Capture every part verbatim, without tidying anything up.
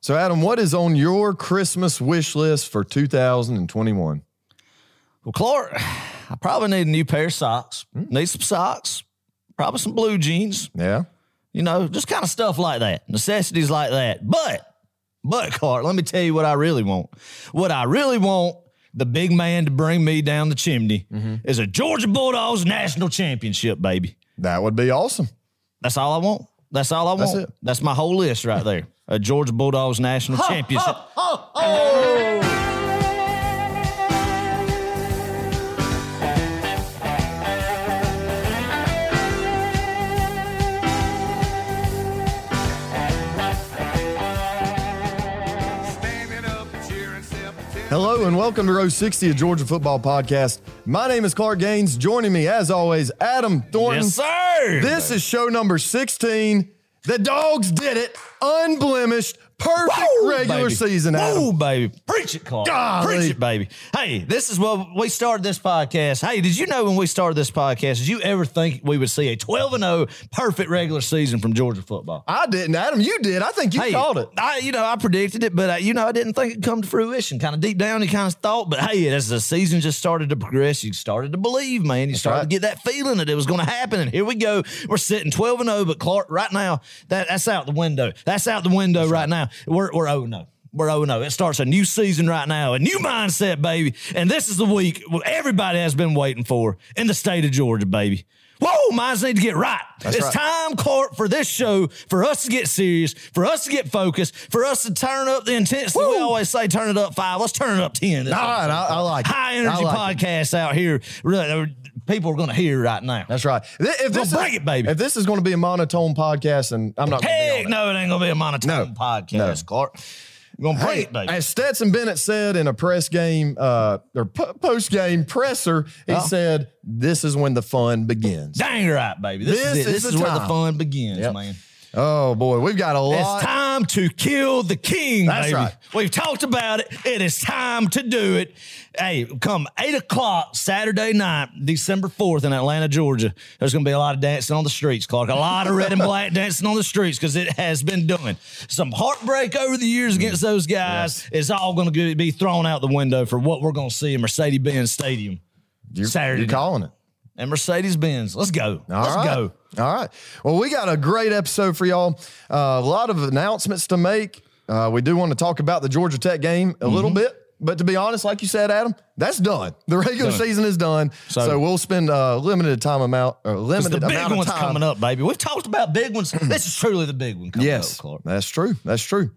So, Adam, what is on your Christmas wish list for two thousand twenty-one? Well, Clark, I probably need a new pair of socks. Mm. Need some socks. Probably some blue jeans. Yeah. You know, just kind of stuff like that. Necessities like that. But, but, Clark, let me tell you what I really want. What I really want the big man to bring me down the chimney mm-hmm. is a Georgia Bulldogs national championship, baby. That would be awesome. That's all I want. That's all I want. That's it. That's my whole list right there. A Georgia Bulldogs national ho, championship. Ho, ho, ho. Hello and welcome to Row sixty, a Georgia football podcast. My name is Clark Gaines. Joining me, as always, Adam Thornton. Yes, sir. This is show number sixteen. The Dogs did it. Unblemished, perfect Whoa, regular baby. season, Adam. Whoa, baby. Preach it, Clark. Golly. Preach it, baby. Hey, this is what we started this podcast. Hey, did you know when we started this podcast, did you ever think we would see a twelve and oh perfect regular season from Georgia football? I didn't, Adam. You did. I think you hey, called it. I, you know, I predicted it, but, I, you know, I didn't think it'd come to fruition. Kind of deep down, you kind of thought, but, hey, as the season just started to progress, you started to believe, man. You That's started right. to get that feeling that it was going to happen, and here we go. We're sitting twelve and oh, but, Clark, right now, that, that's out the window. That's out the window that's right, right now. We're we're oh and oh. We're oh and oh. It starts a new season right now, a new mindset, baby. And this is the week everybody has been waiting for in the state of Georgia, baby. Whoa, minds need to get right. That's it's right. time, Clark, for this show, for us to get serious, for us to get focused, for us to turn up the intensity. Woo. We always say turn it up five. Let's turn it up ten. All right, I, I like High it. High-energy like podcast it. out here. Really, people are going to hear right now. That's right. If this well, is, break it, baby. If this is going to be a monotone podcast, and I'm not going to Heck, no, it ain't going to be a monotone no, podcast, no. Clark. We're going to break hey, it, baby. As Stetson Bennett said in a press game, uh, or po- post-game presser, he oh. said, this is when the fun begins. Dang right, baby. This, this is, it. is, this is where the fun begins, yep. man. Oh, boy, we've got a lot. It's time to kill the king, That's baby. right. We've talked about it. It is time to do it. Hey, come eight o'clock Saturday night, December fourth in Atlanta, Georgia, there's going to be a lot of dancing on the streets, Clark. A lot of red and black dancing on the streets because it has been done. Some heartbreak over the years against those guys. Yes. It's all going to be thrown out the window for what we're going to see in Mercedes-Benz Stadium you're, Saturday You're calling it. And Mercedes-Benz. Let's go. All Let's right. go. All right. Well, we got a great episode for y'all. Uh, a lot of announcements to make. Uh, we do want to talk about the Georgia Tech game a mm-hmm. little bit. But to be honest, like you said, Adam, that's done. The regular done. season is done. So, so we'll spend a limited time amount, or limited amount of time. The big one's coming up, baby. We've talked about big ones. This is truly the big one coming yes, up, Clark. That's true. That's true.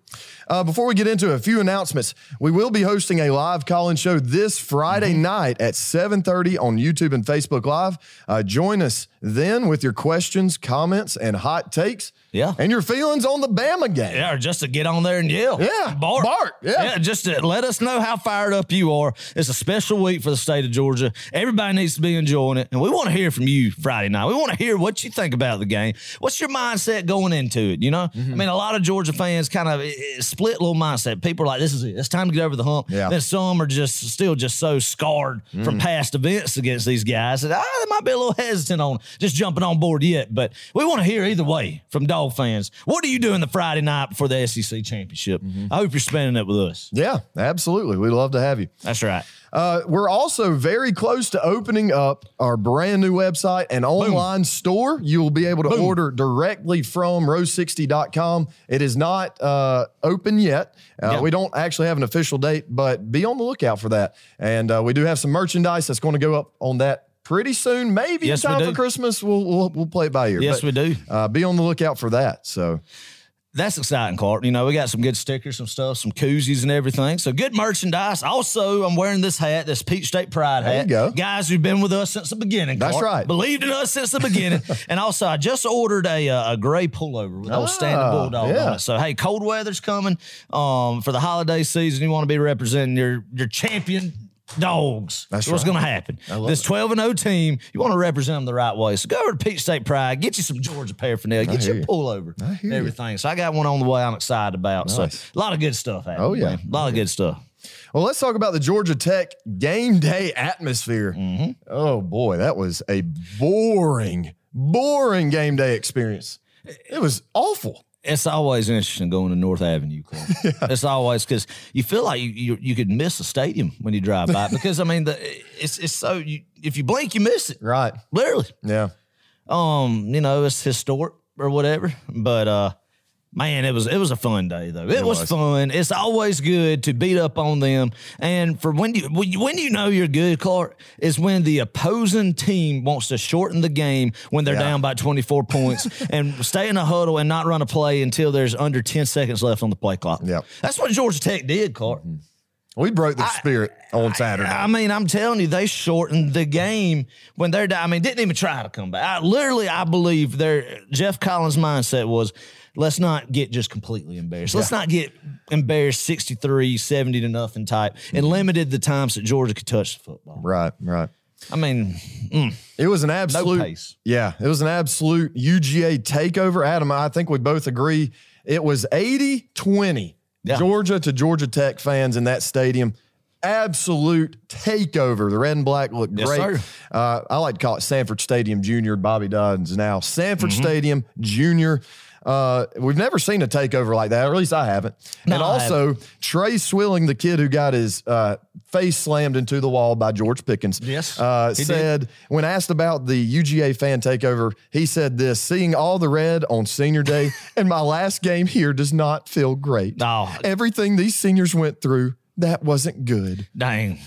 Uh, before we get into a few announcements, we will be hosting a live call-in show this Friday mm-hmm. night at seven thirty on YouTube and Facebook Live. Uh, join us then with your questions, comments, and hot takes. Yeah. And your feelings on the Bama game. Yeah, or just to get on there and yell. Yeah. Bark. Bark. Yeah. yeah. Just to let us know how fired up you are. It's a special week for the state of Georgia. Everybody needs to be enjoying it. And we want to hear from you Friday night. We want to hear what you think about the game. What's your mindset going into it? You know, mm-hmm. I mean, a lot of Georgia fans kind of it, it split little mindset. People are like, this is it. It's time to get over the hump. Yeah. Then some are just still just so scarred mm. from past events against these guys that ah, they might be a little hesitant on just jumping on board yet. But we want to hear either way from Dog fans. What are you doing the Friday night before the S E C championship? Mm-hmm. I hope you're spending it with us. Yeah, absolutely. We'd love to have you. That's right. Uh, we're also very close to opening up our brand new website and online Boom. store. You will be able to Boom. order directly from row sixty dot com. It is not uh, open yet. Uh, yeah. We don't actually have an official date, but be on the lookout for that. And uh, we do have some merchandise that's going to go up on that pretty soon, maybe yes, in time for Christmas, we'll, we'll we'll play it by ear. Yes, but, we do. Uh, be on the lookout for that. So that's exciting, Clark. You know, we got some good stickers, some stuff, some koozies and everything. So good merchandise. Also, I'm wearing this hat, this Peach State Pride hat. There you go. Guys who've been with us since the beginning, Clark. That's right. Believed in us since the beginning. And also, I just ordered a uh, a gray pullover with ah, old Standing Bulldog yeah. on it. So, hey, cold weather's coming um, for the holiday season. You want to be representing your, your champion Dogs. That's what's right. going to happen. This twelve and oh team, you want to represent them the right way. So go over to Peach State Pride, get you some Georgia paraphernalia, get you a pullover, and everything. You. So I got one on the way I'm excited about. Nice. So a lot of good stuff happening. Oh, yeah. Man. A lot of good stuff. Well, let's talk about the Georgia Tech game day atmosphere. Mm-hmm. Oh, boy, that was a boring, boring game day experience. It was awful. it's always interesting going to North Avenue. Yeah. It's always, because you feel like you, you you could miss a stadium when you drive by because, I mean, the, it's it's so you, if you blink, you miss it. Right. Literally. Yeah. Um, you know, it's historic or whatever, but uh, man, it was it was a fun day though. It, it was, was fun. It's always good to beat up on them. And for when you when you know you're good, Clark, is when the opposing team wants to shorten the game when they're yeah. down by twenty-four points and stay in a huddle and not run a play until there's under ten seconds left on the play clock. Yeah, that's what Georgia Tech did, Clark. Mm-hmm. We broke the spirit I, on Saturday. I, I mean, I'm telling you, they shortened the game when they're down. I mean, didn't even try to come back. I, literally, I believe their Jeff Collins' mindset was, let's not get just completely embarrassed. Yeah. Let's not get embarrassed sixty-three, seventy to nothing type, and limited the times that Georgia could touch the football. Right, right. I mean, mm, it was an absolute no pace. Yeah, it was an absolute U G A takeover. Adam, I think we both agree it was eighty twenty. Yeah. Georgia to Georgia Tech fans in that stadium. Absolute takeover. The red and black looked yes, great. Uh, I like to call it Sanford Stadium Junior. Bobby Dodd's now. Sanford mm-hmm. Stadium Junior. Uh, we've never seen a takeover like that, or at least I haven't. No, and also, haven't. Trey Swilling, the kid who got his uh, face slammed into the wall by George Pickens, yes, uh, said, did. when asked about the U G A fan takeover, he said this, seeing all the red on senior day and my last game here does not feel great. Oh. Everything these seniors went through, that wasn't good. Dang.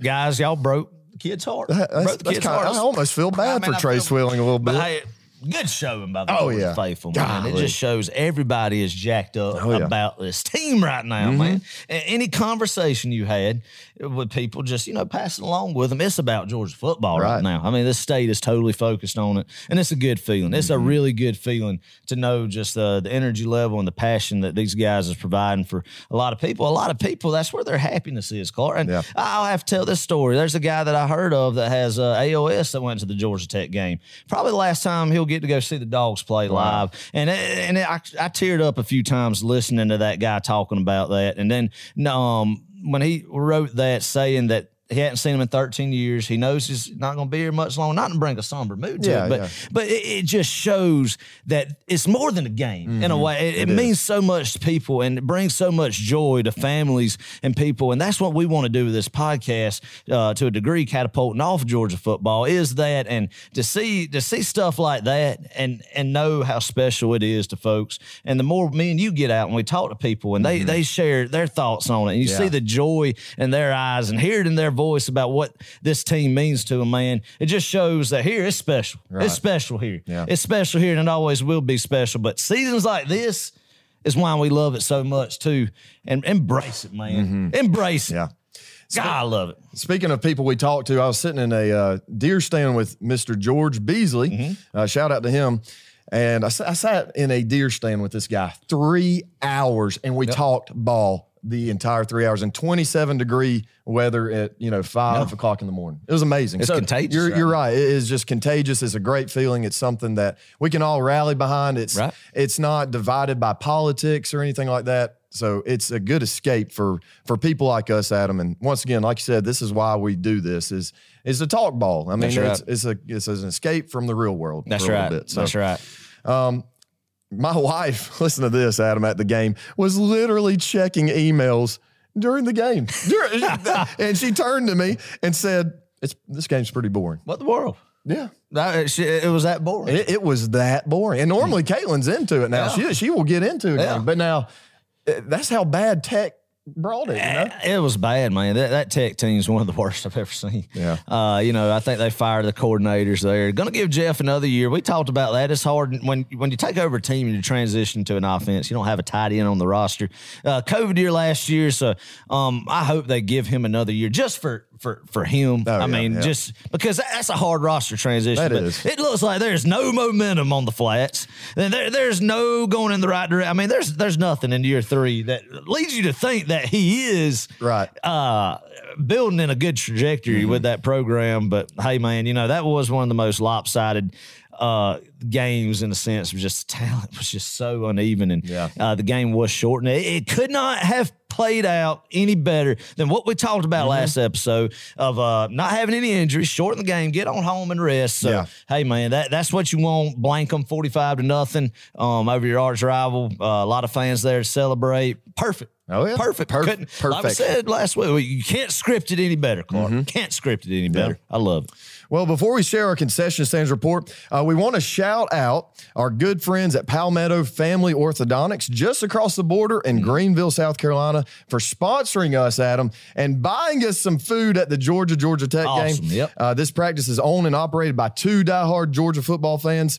Guys, y'all broke the kid's heart. That, broke the kid's heart. I almost feel bad I mean, for I Trey feel, Swilling a little bit. But hey, good showing by the oh, Lord yeah. faithful, man. Golly. It just shows everybody is jacked up oh, yeah. about this team right now, mm-hmm. man. And any conversation you had with people just, you know, passing along with them, it's about Georgia football right, right now. I mean, this state is totally focused on it, and it's a good feeling. It's mm-hmm. a really good feeling to know just uh, the energy level and the passion that these guys is providing for a lot of people. A lot of people, that's where their happiness is, Clark. And yeah. I'll have to tell this story. There's a guy that I heard of that has uh, A O S that went to the Georgia Tech game. Probably the last time he'll get to go see the Dogs play live. And and I, I teared up a few times listening to that guy talking about that. And then um, when he wrote that saying that he hadn't seen him in thirteen years, he knows he's not going to be here much longer, not to bring a somber mood to yeah, it, but, yeah. but it, it just shows that it's more than a game mm-hmm. in a way. It, it, it means so much to people, and it brings so much joy to families and people. And that's what we want to do with this podcast uh, to a degree, catapulting off Georgia football is that, and to see, to see stuff like that and, and know how special it is to folks. And the more me and you get out and we talk to people and they, mm-hmm. they share their thoughts on it, and you yeah. see the joy in their eyes and hear it in their voice. voice about what this team means to a man. It just shows that here it's special. Right. It's special here. Yeah. It's special here, and it always will be special. But seasons like this is why we love it so much too. And embrace it, man. Mm-hmm. Embrace it. Yeah. God, I love it. Speaking of people we talked to, I was sitting in a uh, deer stand with Mister George Beasley. Mm-hmm. Uh, shout out to him. And I, I sat in a deer stand with this guy three hours, and we yep. talked ball. The entire three hours in twenty-seven degree weather at you know five no. o'clock in the morning. It was amazing. It's so contagious. You're right. You're right. It is just contagious. It's a great feeling. It's something that we can all rally behind. It's right. It's not divided by politics or anything like that. So it's a good escape for for people like us, Adam. And once again, like you said, this is why we do this. Is is the talk ball. I mean, That's it's right. it's a it's an escape from the real world. That's for right. A little bit. So, That's right. Um, my wife, listen to this, Adam, at the game, was literally checking emails during the game. And she turned to me and said, "It's this game's pretty boring." What the world? Yeah. That, it was that boring. It, it was that boring. And normally Caitlin's into it now. Yeah. She, she will get into it. Yeah. But now, that's how bad Tech brought it, you know? It was bad, man. That, that Tech team's one of the worst I've ever seen. Yeah. Uh, you know, I think they fired the coordinators there. Going to give Jeff another year. We talked about that. It's hard when when you take over a team and you transition to an offense. You don't have a tight end on the roster. Uh, COVID year last year, so um, I hope they give him another year just for for for him. Oh, I yeah, mean, yeah. just because that's a hard roster transition. That but is. It looks like there's no momentum on the flats. There, there's no going in the right direction. I mean, there's there's nothing in year three that leads you to think that he is right uh, building in a good trajectory mm-hmm. with that program. But, hey, man, you know, that was one of the most lopsided uh, games in a sense. Just talent was just so uneven, and yeah. uh, the game was shortened. It, it could not have played out any better than what we talked about mm-hmm. last episode of uh, not having any injuries, shorten the game, get on home and rest. So, yeah. hey, man, that, that's what you want. Blank them forty-five to nothing um, over your arch rival. Uh, a lot of fans there to celebrate. Perfect. Oh, yeah. Perfect. Perf- perfect. Like I said last week, you can't script it any better, Clark. Mm-hmm. Can't script it any better. Yeah. I love it. Well, before we share our concession stands report, uh, we want to shout out our good friends at Palmetto Family Orthodontics just across the border in Greenville, South Carolina, for sponsoring us, Adam, and buying us some food at the Georgia-Georgia Tech awesome. game. Yep. Uh, this practice is owned and operated by two diehard Georgia football fans.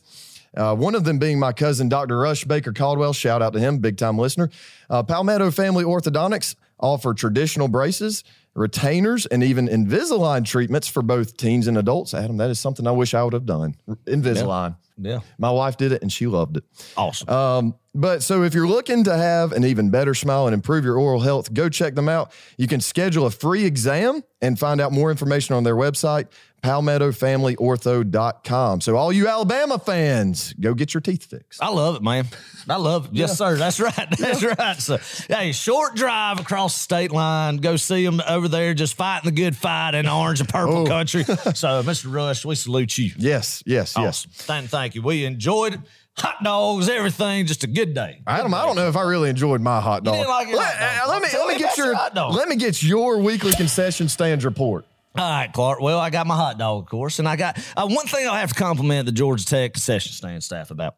Uh, one of them being my cousin, Doctor Rush Baker Caldwell. Shout out to him, big-time listener. Uh, Palmetto Family Orthodontics offer traditional braces, retainers, and even Invisalign treatments for both teens and adults. Adam, that is something I wish I would have done. Invisalign. Yeah. yeah. My wife did it, and she loved it. Awesome. Um, but so if you're looking to have an even better smile and improve your oral health, go check them out. You can schedule a free exam and find out more information on their website, palmetto family ortho dot com. So all you Alabama fans, go get your teeth fixed. I love it, man. I love it. Yes, yeah. sir. That's right. That's yeah. right. So, hey, short drive across the state line. Go see them over there just fighting the good fight in orange and purple oh. country. So, Mister Rush, we salute you. Yes, yes, awesome. yes. Thank, thank you. We enjoyed it. Hot dogs, everything, just a good day. Good Adam, day. I don't know if I really enjoyed my hot dog. You didn't like your let, hot dog. Let me, let me get your hot dog. Let me get your weekly concession stands report. All right, Clark. Well, I got my hot dog, of course, and I got uh, one thing I'll have to compliment the Georgia Tech concession stand staff about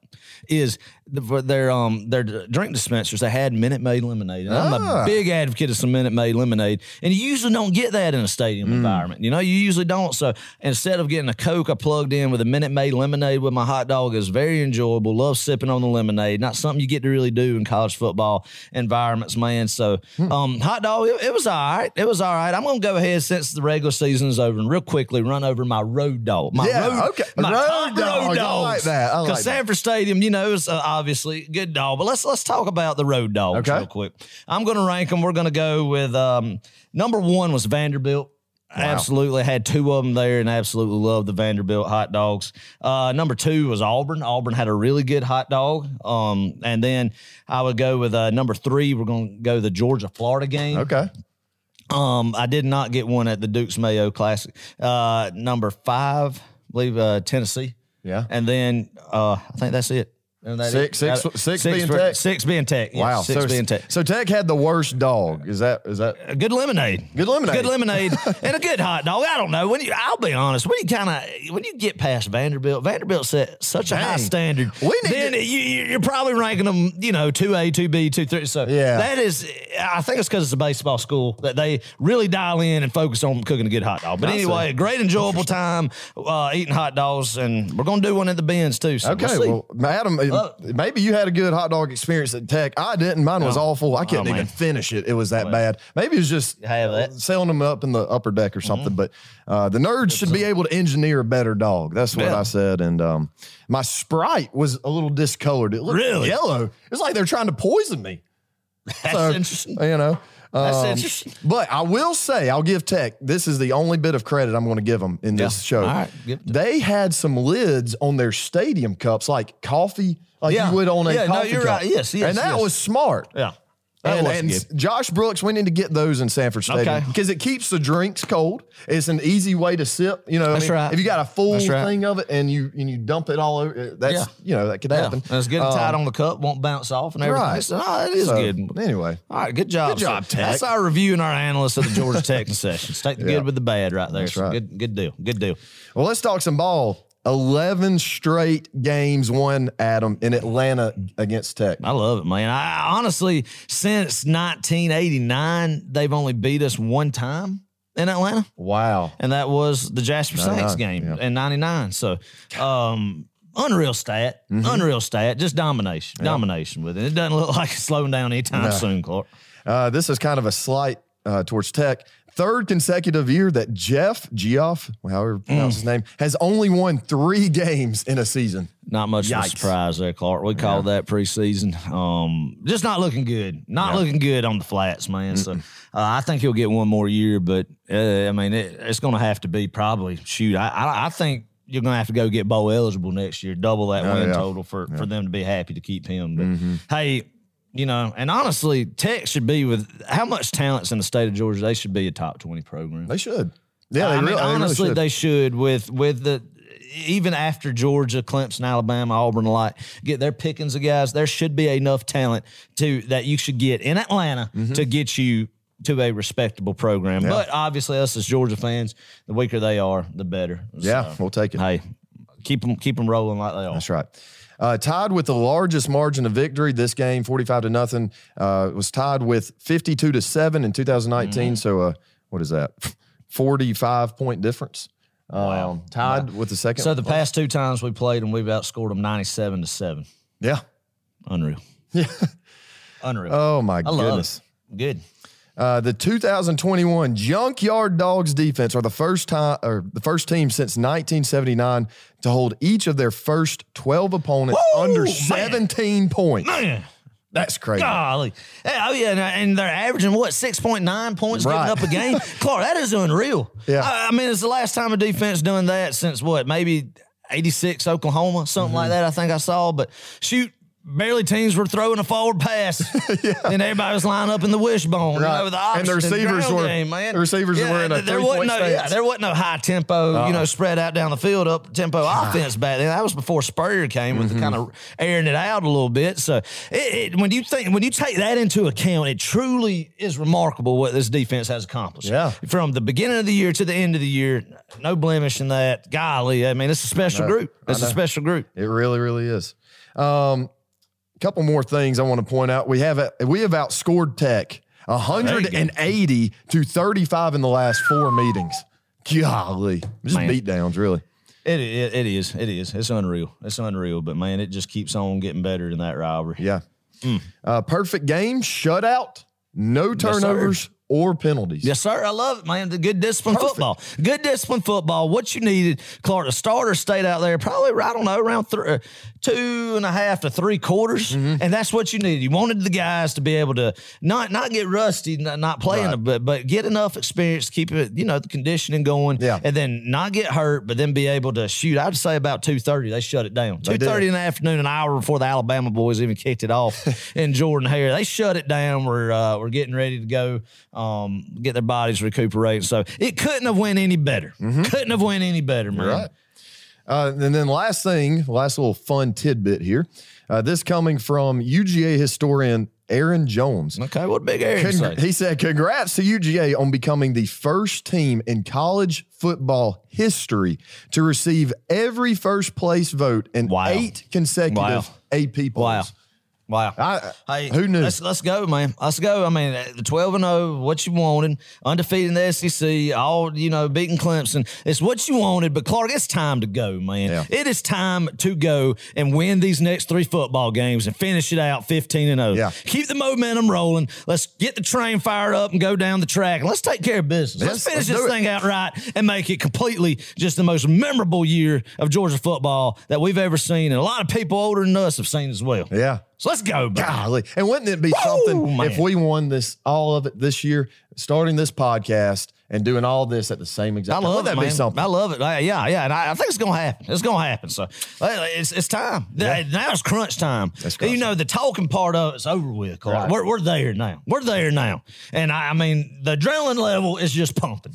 is the, their um their drink dispensers. They had Minute Maid lemonade, and ah. I'm a big advocate of some Minute Maid lemonade, and you usually don't get that in a stadium mm. environment. You know, you usually don't. So instead of getting a Coke, I plugged in with a Minute Maid lemonade with my hot dog. It's very enjoyable. Love sipping on the lemonade. Not something you get to really do in college football environments, man. So mm. um, hot dog, it, it was all right. It was all right. I'm gonna go ahead since the regular season. Season's over, and real quickly run over my road dog. My yeah, road, okay. my road, dog. road dogs. I like that. I like that. Because Sanford Stadium, you know, is uh, obviously a good dog. But let's let's talk about the road dogs okay. real quick. I'm going to rank them. We're going to go with um, number one was Vanderbilt. Wow. Absolutely had two of them there and absolutely loved the Vanderbilt hot dogs. Uh, number two was Auburn. Auburn had a really good hot dog. Um, and then I would go with uh, number three. We're going to go the Georgia Florida game. Okay. Um, I did not get one at the Duke's Mayo Classic. Uh, number five, I believe, uh, Tennessee. Yeah. And then uh, I think that's it. That six, six, six, six being for, Tech? Six being Tech. Yeah, wow. Six so, being Tech. So Tech had the worst dog. Is that, is that? A good lemonade. Good lemonade. Good lemonade and a good hot dog. I don't know. When you, I'll be honest. When you kind of, when you get past Vanderbilt, Vanderbilt set such Dang. a high standard. We need then to, you, you're probably ranking them, you know, two A, two B, two, three. So yeah. that is, I think it's because it's a baseball school that they really dial in and focus on cooking a good hot dog. But I anyway, see. a great enjoyable time uh, eating hot dogs. And we're going to do one at the Benz too. So okay. We'll, well Adam, maybe you had a good hot dog experience at Tech. I didn't. Mine was oh. awful. I couldn't oh, even finish it. It was that man. bad. Maybe it was just selling them up in the upper deck or something. Mm-hmm. But uh, the nerds should be able to engineer a better dog. That's what yeah. I said. And um, my Sprite was a little discolored. It looked really? yellow. It's like they're trying to poison me. That's so, interesting. You know. Um, That's interesting. But I will say, I'll give Tech, this is the only bit of credit I'm going to give them in yeah. this show. All right. They had some lids on their stadium cups, like coffee, like yeah. you would on a yeah, coffee no, you're cup. Right. Yes, yes, and that yes. was smart. Yeah. And, and Josh Brooks, we need to get those in Sanford Stadium because okay. it keeps the drinks cold. It's an easy way to sip. You know, that's I mean, right. if you got a full right. thing of it and you and you dump it all over, that's yeah. you know that could happen. Yeah. And it's good and um, tight on the cup, won't bounce off, and everything. Right. So, oh, it is so, good. Anyway, all right, good job. Good job, Tech. That's our review and our analysis of the Georgia Tech concessions. Take the yeah. good with the bad, right there. That's right. Good, good deal. Good deal. Well, let's talk some ball. eleven straight games won, Adam, in Atlanta against Tech. I love it, man. I honestly, since nineteen eighty-nine, they've only beat us one time in Atlanta. Wow. And that was the Jasper Saints game yeah. in ninety-nine. So, um, unreal stat. Mm-hmm. Unreal stat. Just domination. Yeah. Domination with it. It doesn't look like it's slowing down anytime no. soon, Clark. Uh, this is kind of a slight uh, towards Tech. Third consecutive year that Jeff, Geoff, however you pronounce mm. his name, has only won three games in a season. Not much Yikes. of a surprise there, Clark. We called yeah. that preseason. Um, just not looking good. Not yeah. looking good on the flats, man. Mm-mm. So uh, I think he'll get one more year, but, uh, I mean, it, it's going to have to be probably, shoot, I, I, I think you're going to have to go get bowl eligible next year, double that oh, win yeah. total for, yeah. for them to be happy to keep him. But, mm-hmm. hey, you know, and honestly, Tech should be with how much talent's in the state of Georgia. They should be a top twenty program. They should. Yeah, they I mean, really, honestly, they, really should. they should with with the even after Georgia, Clemson, Alabama, Auburn, alike, get their pickings of guys. There should be enough talent to that you should get in Atlanta mm-hmm. to get you to a respectable program. Yeah. But obviously, us as Georgia fans, the weaker they are, the better. Yeah, so, we'll take it. Hey, keep them keep them rolling like they are. That's right. Uh, tied with the largest margin of victory, this game, forty-five to nothing, uh, was tied with fifty-two to seven in two thousand nineteen. Mm-hmm. So, uh, what is that? forty-five point difference. Um, wow. Tied wow. with the second. So, the past two times we played them, we've outscored them ninety-seven to seven. Yeah. Unreal. Yeah. Unreal. Oh, my I goodness. Love it. Good. Uh, the two thousand twenty-one Junkyard Dogs defense are the first time, or the first team since nineteen seventy-nine to hold each of their first twelve opponents Woo, under seventeen man. points. Man. That's crazy. Golly. Oh, yeah, and they're averaging, what, six point nine points right. giving up a game? Clark, that is unreal. Yeah. I, I mean, it's the last time a defense done that since, what, maybe eighty-six Oklahoma, something mm-hmm. like that I think I saw. But, shoot. Barely teams were throwing a forward pass, yeah. and everybody was lining up in the wishbone. Right. You know, the and the receivers were game, man. The receivers yeah, were in a there wasn't no yeah, there wasn't no high tempo, uh-huh. you know, spread out down the field up tempo uh-huh. offense back then. That was before Spurrier came with mm-hmm. the kind of airing it out a little bit. So it, it, when you think when you take that into account, it truly is remarkable what this defense has accomplished. Yeah, from the beginning of the year to the end of the year, no blemish in that. Golly, I mean, it's a special group. It's a special group. It really, really is. Um, Couple more things I want to point out. We have a, we have outscored Tech one hundred eighty to thirty-five in the last four meetings. Golly, just man. beat downs, really. It, it it is it is it's unreal. It's unreal, but man, it just keeps on getting better in that rivalry. Yeah, mm. uh, perfect game, shutout, no turnovers. Yes, or penalties. Yes, sir. I love it, man. The good discipline Perfect. football. Good discipline football. What you needed, Clark, the starter stayed out there probably, I don't know, around th- two and a half to three quarters, mm-hmm. and that's what you needed. You wanted the guys to be able to not not get rusty, not, not playing, right. but, but get enough experience, keep it, you know, the conditioning going, yeah. and then not get hurt, but then be able to shoot. I'd say about two thirty, they shut it down. two thirty in the afternoon, an hour before the Alabama boys even kicked it off in Jordan Hare. They shut it down. We're, uh, we're getting ready to go. Um, get their bodies recuperate. So it couldn't have went any better. Mm-hmm. Couldn't have went any better, man. Right. Uh, and then last thing, last little fun tidbit here. Uh, this coming from U G A historian Aaron Jones. Okay, what big Aaron Congr- He said, congrats to U G A on becoming the first team in college football history to receive every first place vote in wow. eight consecutive wow. A P polls. Wow. Wow. I, hey, who knew? Let's, let's go, man. Let's go. I mean, the twelve and oh, what you wanted, undefeated in the S E C, all, you know, beating Clemson. It's what you wanted, but, Clark, it's time to go, man. Yeah. It is time to go and win these next three football games and finish it out fifteen and oh. Yeah. Keep the momentum rolling. Let's get the train fired up and go down the track. Let's take care of business. Let's, let's finish let's this thing out right and make it completely just the most memorable year of Georgia football that we've ever seen, and a lot of people older than us have seen as well. Yeah. So let's go, buddy. Golly. And wouldn't it be Woo, something man. if we won this all of it this year, starting this podcast and doing all this at the same exact time? I love time. Wouldn't it, that man. be something? I love it. I, yeah, yeah. And I, I think it's going to happen. It's going to happen. So it's it's time. Yeah. Now it's crunch time. That's crunch you know, time. The talking part of it's over with, Clark. Right. We're, we're there now. We're there now. And, I, I mean, the adrenaline level is just pumping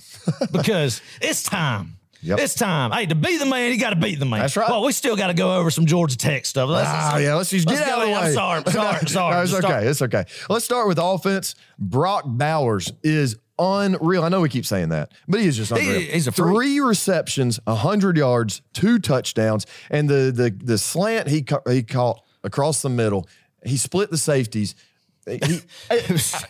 because it's time. Yep. It's time. Hey, to be the man, you got to beat the man. That's right. Well, we still got to go over some Georgia Tech stuff. Let's, ah, let's, yeah, let's just let's get out of the way. I'm sorry, I'm sorry, I'm sorry. No, it's okay, start. it's okay. Let's start with offense. Brock Bowers is unreal. I know we keep saying that, but he is just unreal. He, he's a freak. Three receptions, one hundred yards, two touchdowns, and the the the slant he ca- he caught across the middle. He split the safeties. He,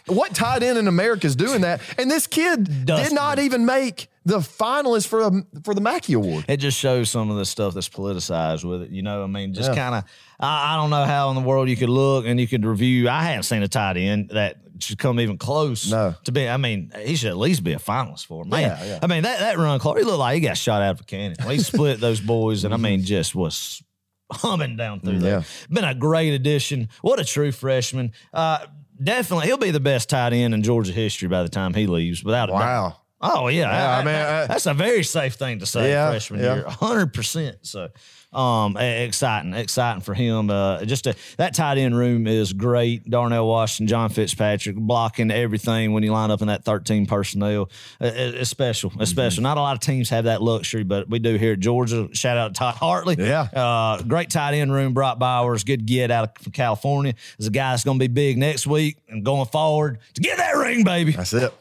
what tight end in America is doing that? And this kid Dust did not man. even make the finalist for a, for the Mechie Award. It just shows some of the stuff that's politicized with it. You know, I mean, just yeah. kind of, I, I don't know how in the world you could look and you could review. I haven't seen a tight end that should come even close no. to be. I mean, he should at least be a finalist for it. Man, yeah, yeah. I mean, that, that run, Clark, he looked like he got shot out of a cannon. Well, he split those boys and, I mean, just was humming down through yeah. there. Been a great addition. What a true freshman. Uh, definitely, he'll be the best tight end in Georgia history by the time he leaves, without a doubt. Wow. Oh, yeah. yeah I, I mean, I, that's a very safe thing to say yeah, freshman yeah. year, one hundred percent. So um, exciting, exciting for him. Uh, just a, that tight end room is great. Darnell Washington, John Fitzpatrick, blocking everything when you line up in that thirteen personnel. It, it, it's special. It's mm-hmm. special. Not a lot of teams have that luxury, but we do here at Georgia. Shout out to Todd Hartley. Yeah. Uh, great tight end room. Brock Bowers, good get out of California. There's a guy that's going to be big next week and going forward to get that ring, baby. That's it.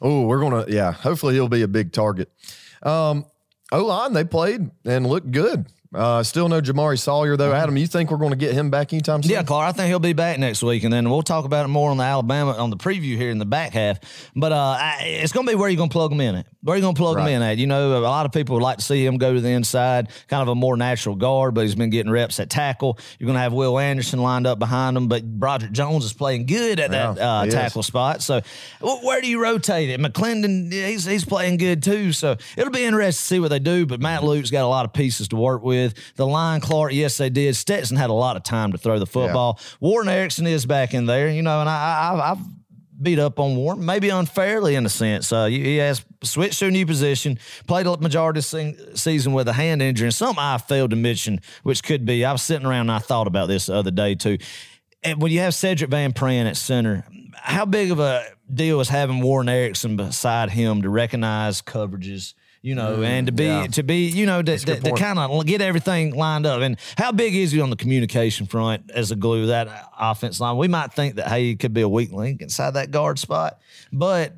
Oh, we're going to, yeah, hopefully he'll be a big target. Um, O-line, they played and looked good. Uh, still no Jamari Sawyer, though. Adam, you think we're going to get him back anytime soon? Yeah, Clark, I think he'll be back next week, and then we'll talk about it more on the Alabama, on the preview here in the back half. But uh, I, it's going to be where you're going to plug him in at. Where you're going to plug right. him in at. You know, a lot of people would like to see him go to the inside, kind of a more natural guard, but he's been getting reps at tackle. You're going to have Will Anderson lined up behind him, but Broderick Jones is playing good at yeah, that uh, tackle is. spot. So where do you rotate it? McClendon, he's, he's playing good too, so it'll be interesting to see what they do, but Matt Luke's got a lot of pieces to work with. The line, Clark, yes, they did. Stetson had a lot of time to throw the football. Yeah. Warren Ericsson is back in there, you know, and I, I, I've beat up on Warren, maybe unfairly in a sense. Uh, he has switched to a new position, played a majority of the season with a hand injury, and something I failed to mention, which could be, I was sitting around and I thought about this the other day too. And when you have Cedric Van Pran at center, how big of a deal is having Warren Ericsson beside him to recognize coverages? You know, mm, and to be, yeah. to be, you know, to, to, to kind of get everything lined up. And how big is he on the communication front as a glue, that offense line? We might think that, hey, he could be a weak link inside that guard spot, but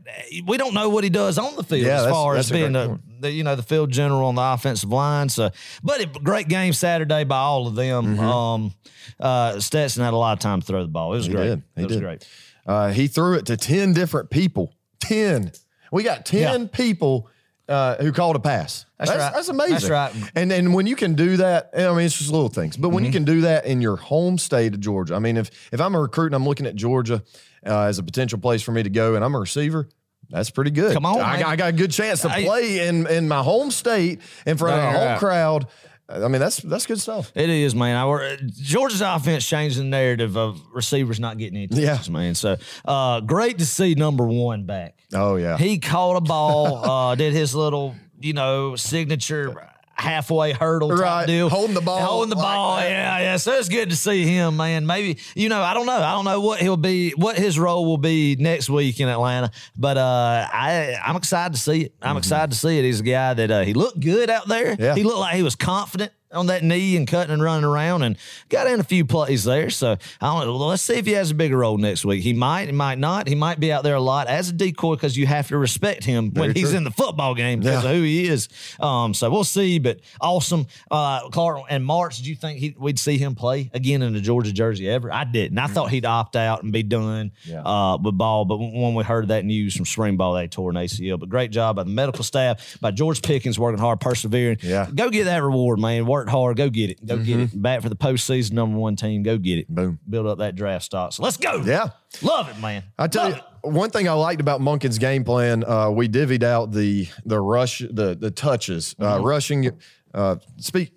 we don't know what he does on the field yeah, as far as being a, the, you know, the field general on the offensive line. So, but a great game Saturday by all of them. Mm-hmm. um, uh, Stetson had a lot of time to throw the ball. It was he great. Did. He it was did. great. Uh, he threw it to ten different people. ten. We got ten yeah. people. Uh, who called a pass. That's, that's, right. that's amazing. That's right. And then when you can do that, I mean, it's just little things. But when mm-hmm. you can do that in your home state of Georgia, I mean, if if I'm a recruit and I'm looking at Georgia uh, as a potential place for me to go and I'm a receiver, that's pretty good. Come on. I, got, I got a good chance to play I, in, in my home state in front of a whole right. crowd. I mean, that's that's good stuff. It is, man. I, Georgia's offense changed the narrative of receivers not getting any touches, yeah. man. So uh, great to see number one back. Oh, yeah. He caught a ball, uh, did his little, you know, signature halfway hurdle type right. deal. Holding the ball. And holding the like ball, that. yeah, yeah. So it's good to see him, man. Maybe, you know, I don't know. I don't know what he'll be, what his role will be next week in Atlanta, but uh, I, I'm excited to see it. I'm mm-hmm. excited to see it. He's a guy that uh, he looked good out there. Yeah. He looked like he was confident on that knee and cutting and running around and got in a few plays there. So I don't, let's see if he has a bigger role next week. He might, he might not. He might be out there a lot as a decoy because you have to respect him Very when true. he's in the football game because yeah. of who he is. Um, so we'll see, but awesome. Uh, Clark, and March, did you think he, we'd see him play again in the Georgia jersey ever? I didn't. I thought he'd opt out and be done yeah. uh, with ball, but when we heard that news from spring ball, they tore an A C L. But great job by the medical staff, by George Pickens working hard, persevering. Yeah. Go get that reward, man. Work hard, go get it. Go mm-hmm. get it. Back for the postseason number one team. Go get it. Boom. Build up that draft stock. So let's go. Yeah. Love it, man. I tell Love you, it. one thing I liked about Munkin's game plan, uh, we divvied out the the rush, the the touches. Uh, mm-hmm. Rushing, uh, speak,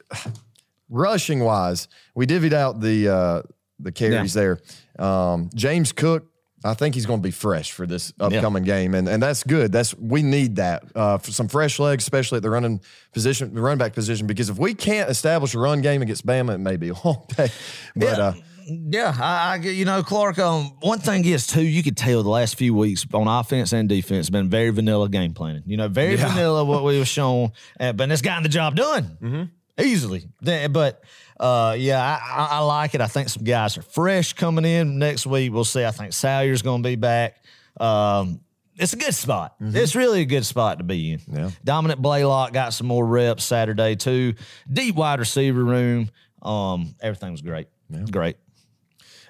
rushing wise, we divvied out the uh, the carries yeah. there. Um, James Cook, I think he's going to be fresh for this upcoming yeah. game, and and that's good. That's we need that uh, for some fresh legs, especially at the running position, the running back position. Because if we can't establish a run game against Bama, it may be a long day. But yeah, uh, yeah I, I you know, Clark. Um, one thing is too, you could tell the last few weeks on offense and defense been very vanilla game planning. You know, very yeah. vanilla what we were shown, uh, but it's gotten the job done mm-hmm. easily. But. Uh, yeah, I, I like it. I think some guys are fresh coming in next week. We'll see. I think Salyer's going to be back. Um, it's a good spot. Mm-hmm. It's really a good spot to be in. Yeah. Dominic Blaylock got some more reps Saturday too. Deep wide receiver room. Um, everything was great. Yeah. Great.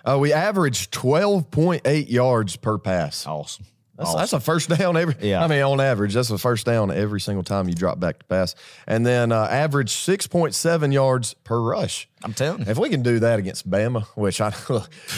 Uh, we averaged twelve point eight yards per pass. Awesome. That's, awesome. that's a first down every. Yeah. I mean, on average, that's a first down every single time you drop back to pass, and then uh, average six point seven yards per rush. I'm telling you, if we can do that against Bama, which I,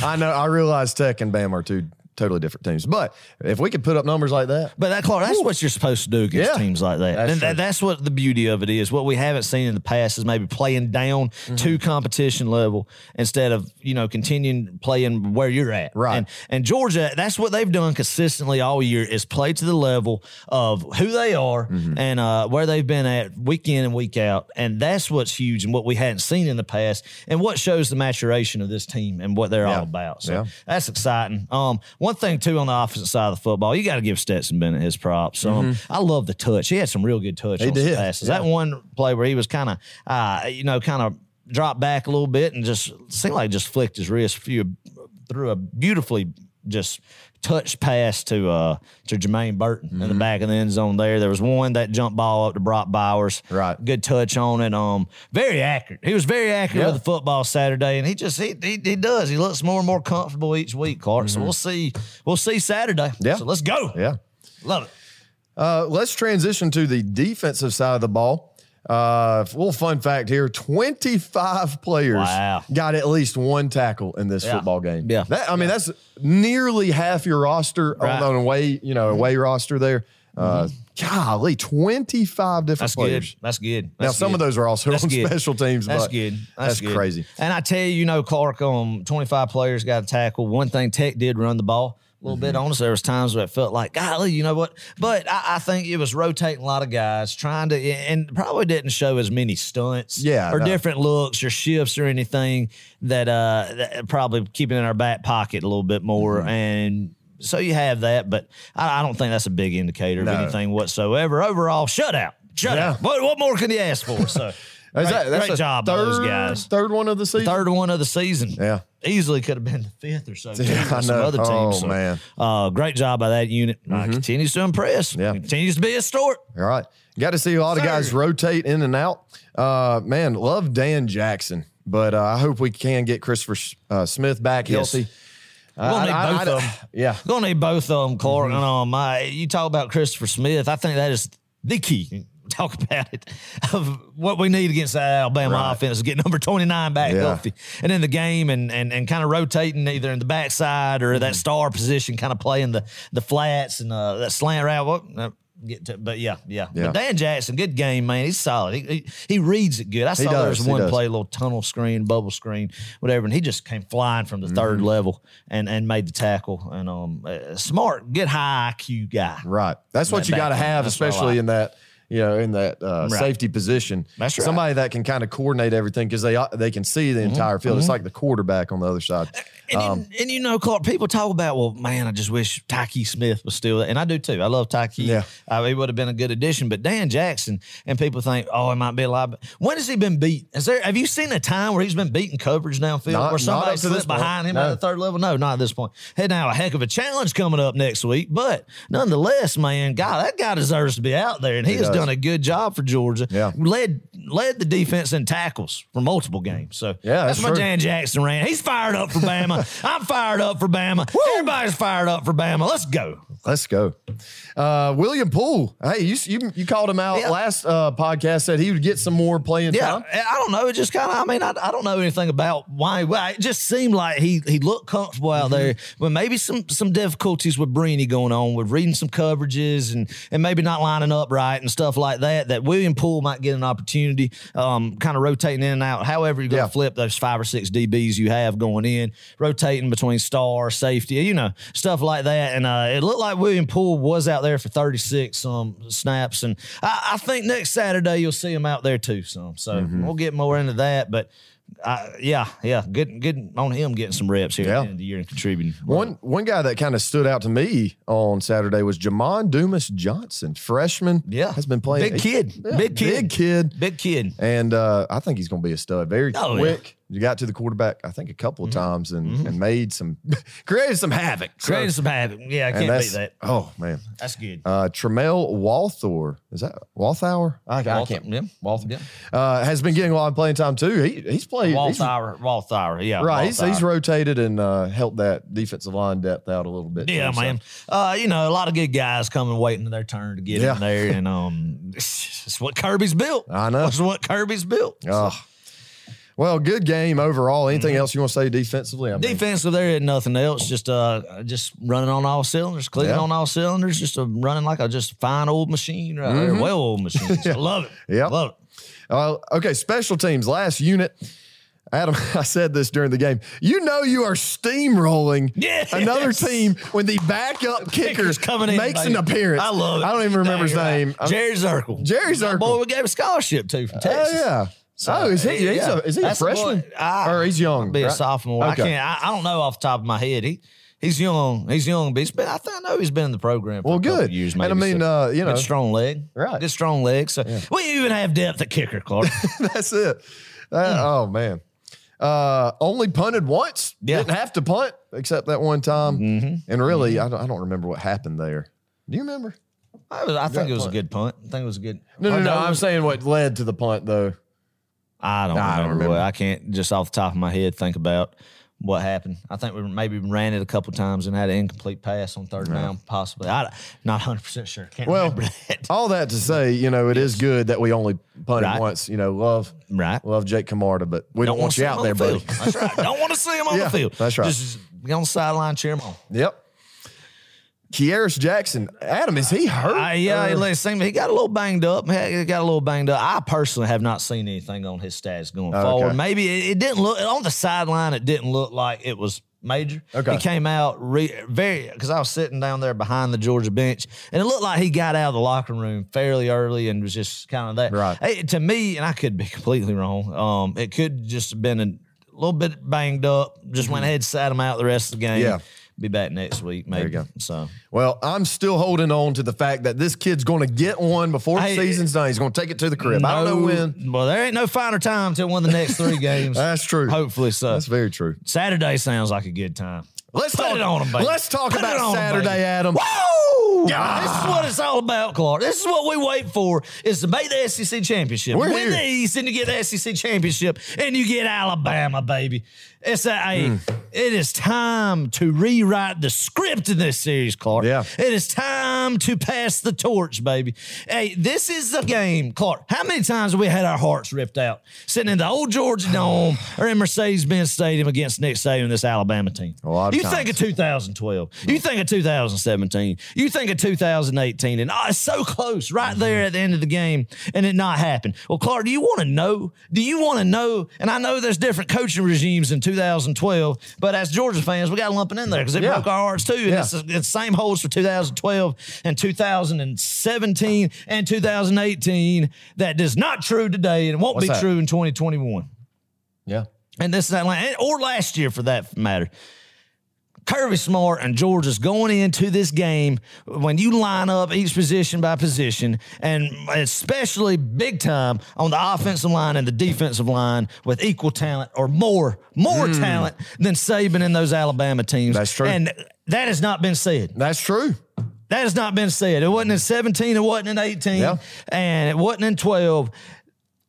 I know, I realize Tech and Bama are two totally different teams. But if we could put up numbers like that. But that, Clark, that's Ooh. what you're supposed to do against yeah. teams like that. That's and th- that's what the beauty of it is. What we haven't seen in the past is maybe playing down mm-hmm. to competition level instead of, you know, continuing playing where you're at. Right. And, and Georgia, that's what they've done consistently all year is play to the level of who they are mm-hmm. and uh, where they've been at week in and week out. And that's what's huge and what we hadn't seen in the past and what shows the maturation of this team and what they're yeah. all about. So yeah. that's exciting. Um, One thing, too, on the opposite side of the football, you got to give Stetson Bennett his props. Um, mm-hmm. I love the touch. He had some real good touch he on did. Some passes. Yeah. That one play where he was kind of, uh, you know, kind of dropped back a little bit and just seemed like just flicked his wrist through a beautifully just touch pass to uh, to Jermaine Burton mm-hmm. in the back of the end zone there. There was one, that jump ball up to Brock Bowers. Right. Good touch on it. Um, very accurate. He was very accurate yeah. with the football Saturday, and he just he, – he, he does. He looks more and more comfortable each week, Clark. Mm-hmm. So we'll see. We'll see Saturday. Yeah. So let's go. Yeah. Love it. Uh, let's transition to the defensive side of the ball. Uh, little fun fact here, twenty-five players wow. got at least one tackle in this yeah. football game. Yeah. That, I mean, yeah. that's nearly half your roster right. on an away, you know, away mm-hmm. roster there. Uh, mm-hmm. Golly, twenty-five different that's players. Good. That's good. That's now, some good. of those are also that's on good. special teams. That's but good. That's, that's good. crazy. And I tell you, you know, Clark, um, twenty-five players got a tackle. One thing, Tech did run the ball a little mm-hmm. bit on us. There was times where it felt like, golly, you know what? But I, I think it was rotating a lot of guys, trying to, and probably didn't show as many stunts yeah, or no. different looks or shifts or anything that, uh, that probably keeping in our back pocket a little bit more. Mm-hmm. And so you have that, but I, I don't think that's a big indicator no. of anything whatsoever. Overall, shutout. Shutout. Yeah. What, what more can you ask for? So. Great, that, that's great job, third, those guys. Third one of the season. Third one of the season. Yeah, easily could have been the fifth or so. Yeah, I know. Some other teams. Oh so, man, uh, great job by that unit. Mm-hmm. Uh, continues to impress. Yeah, continues to be a start. All right, got to see a lot Third. of guys rotate in and out. Uh, man, love Dan Jackson, but uh, I hope we can get Christopher uh, Smith back yes. healthy. We're going to need I, both I, of them. Yeah, we're going to need both of them, Clark. Mm-hmm. And um, I, you talk about Christopher Smith. I think that is the key. Talk about it of what we need against the Alabama right. offense is get number twenty-nine back yeah. healthy and in the game and and and kind of rotating either in the backside or mm-hmm. that star position, kind of playing the the flats and uh, that slant route. Well, get to, but yeah, yeah, yeah. But Dan Jackson, good game, man. He's solid. He he, he reads it good. I saw there was one play, a little tunnel screen, bubble screen, whatever, and he just came flying from the mm-hmm. third level and and made the tackle. And um, uh, smart, good high I Q guy. Right. That's what that you got to have, especially in that. You know, in that uh, right. safety position. That's right. Somebody that can kind of coordinate everything because they they can see the mm-hmm. entire field. Mm-hmm. It's like the quarterback on the other side. And, um, and, and you know, Clark, people talk about, well, man, I just wish Tyke Smith was still there. And I do too. I love Tyke. Yeah. Uh, he would have been a good addition. But Dan Jackson, and people think, oh, he might be alive. When has he been beat? Is there? Have you seen a time where he's been beating coverage downfield not, where somebody slipped behind him no. at the third level? No, not at this point. Hey, now a heck of a challenge coming up next week. But nonetheless, man, God, that guy deserves to be out there. And he, he is done a good job for Georgia. Yeah. Led led the defense in tackles for multiple games. So yeah, that's, that's my Dan Jackson rant. He's fired up for Bama. I'm fired up for Bama. Woo! Everybody's fired up for Bama. Let's go. Let's go. Uh, William Poole. Hey, you you, you called him out yeah. last uh, podcast, said he would get some more playing yeah. time. I don't know. It just kind of, I mean, I, I don't know anything about why. Well, it just seemed like he he looked comfortable out mm-hmm. there. But maybe some some difficulties with Breeny going on, with reading some coverages and, and maybe not lining up right and stuff like that, that William Poole might get an opportunity um, kind of rotating in and out. However, you're going to yeah. flip those five or six D Bs you have going in, rotating between star, safety, you know, stuff like that. And uh, it looked like William Poole was out there for thirty-six um, snaps. And I, I think next Saturday you'll see him out there too some. So mm-hmm. we'll get more into that. But, uh, yeah, yeah, good good on him getting some reps here yeah. at the end of the year and contributing. One right. one guy that kind of stood out to me on Saturday was Jamon Dumas Johnson, freshman. Yeah. Has been playing. Big kid. Yeah, big kid. Big kid. Big kid. And uh, I think he's going to be a stud. Very oh, quick. Yeah. You got to the quarterback, I think, a couple of mm-hmm. times and, mm-hmm. and made some – created some havoc. So, created some havoc. Yeah, I can't beat that. Oh, man. That's good. Uh, Tremel Walthour. Is that Walthour? I, Walth- I can't. Yeah. Walthour. Yeah. Uh, has been getting a lot of playing time, too. He, he's played – Walthour. Walthour, yeah. Right. He's, he's rotated and uh, helped that defensive line depth out a little bit. Yeah, too, man. So. Uh, you know, a lot of good guys coming waiting their turn to get yeah. in there. And um, it's what Kirby's built. I know. It's what Kirby's built. Oh. So. Well, good game overall. Anything mm-hmm. else you want to say defensively? I mean, defensively, there isn't nothing else. Just uh, just running on all cylinders, clicking yeah. on all cylinders, just uh, running like a just fine old machine, right mm-hmm. there, well old machine. So I love it. Yeah, love it. Uh, okay, special teams, last unit. Adam, I said this during the game. You know you are steamrolling yes. another team when the backup kicker's coming in makes an appearance. I love it. I don't even remember his right. name. Jerry Zirkle. Jerry Zirkle. The boy we gave a scholarship to from Texas. Oh, yeah. So, oh, is he? He's yeah. a, is he a freshman? I, or he's young? I'll be right? a sophomore. Okay. I can't. I, I don't know off the top of my head. He, he's young. He's young. But he's been, I, think I know he's been in the program. For well, a good couple years, maybe. And I mean, so, uh, you know, good strong leg, right? Good strong leg. So yeah. we even have depth at kicker, Clark. That's it. That, mm. Oh man. Uh, only punted once. Yeah. Didn't have to punt except that one time. Mm-hmm. And really, mm-hmm. I, don't, I don't remember what happened there. Do you remember? I, was, I think it was punt. a good punt. I think it was a good. No, no, no. no I'm saying what led to the punt though. I don't, no, I don't remember. I can't just off the top of my head think about what happened. I think we maybe ran it a couple times and had an incomplete pass on third down, right. possibly. I'm not one hundred percent sure. Can't well, remember that. All that to say, you know, it yes. is good that we only punted right. once. You know, love right. love Jake Camarda, but we don't, don't want you out there, the buddy. That's right. Don't want to see him on yeah, the field. That's right. Just get on the sideline, cheer him on. Yep. Kiaris Jackson. Adam, is he hurt? Uh, yeah, he, he got a little banged up. He got a little banged up. I personally have not seen anything on his stats going oh, forward. Okay. Maybe it, it didn't look – on the sideline, it didn't look like it was major. Okay. He came out re, very – because I was sitting down there behind the Georgia bench, and it looked like he got out of the locker room fairly early and was just kind of that. Right. Hey, to me, and I could be completely wrong, um, it could just have been a little bit banged up, just mm-hmm. went ahead and sat him out the rest of the game. Yeah. Be back next week, maybe. There you go. So, well, I'm still holding on to the fact that this kid's going to get one before the hey, season's done. He's going to take it to the crib. No, I don't know when. Well, there ain't no finer time to win the next three games. That's true. Hopefully so. That's very true. Saturday sounds like a good time. Let's Put talk, it on them, baby. Let's talk Put about Saturday, them, Adam. Whoa! Ah. This is what it's all about, Clark. This is what we wait for, is to make the S E C championship. We're win here. the East and you get the S E C championship, and you get Alabama, baby. It's a, mm. It is time to rewrite the script in this series, Clark. Yeah. It is time to pass the torch, baby. Hey, this is the game, Clark. How many times have we had our hearts ripped out sitting in the old Georgia Dome or in Mercedes-Benz Stadium against Nick Saban and this Alabama team? A lot of you times. Think of two thousand twelve. Mm. You think of two thousand seventeen. You think of two thousand eighteen. And oh, it's so close right mm-hmm. there at the end of the game and it not happened. Well, Clark, do you want to know? Do you want to know? And I know there's different coaching regimes in two thousand twelve, but as Georgia fans, we got lumping in there because it yeah. broke our hearts too. And yeah. it's, it's the same holds for two thousand twelve and two thousand seventeen and two thousand eighteen. That is not true today and won't What's be that? true in twenty twenty-one. Yeah. And this is Atlanta, or last year for that matter. Kirby Smart and Georgia's going into this game when you line up each position by position, and especially big time on the offensive line and the defensive line with equal talent or more, more mm. talent than Saban and those Alabama teams. That's true. And that has not been said. That's true. That has not been said. It wasn't in seventeen. It wasn't in eighteen. Yeah. And it wasn't in twelve.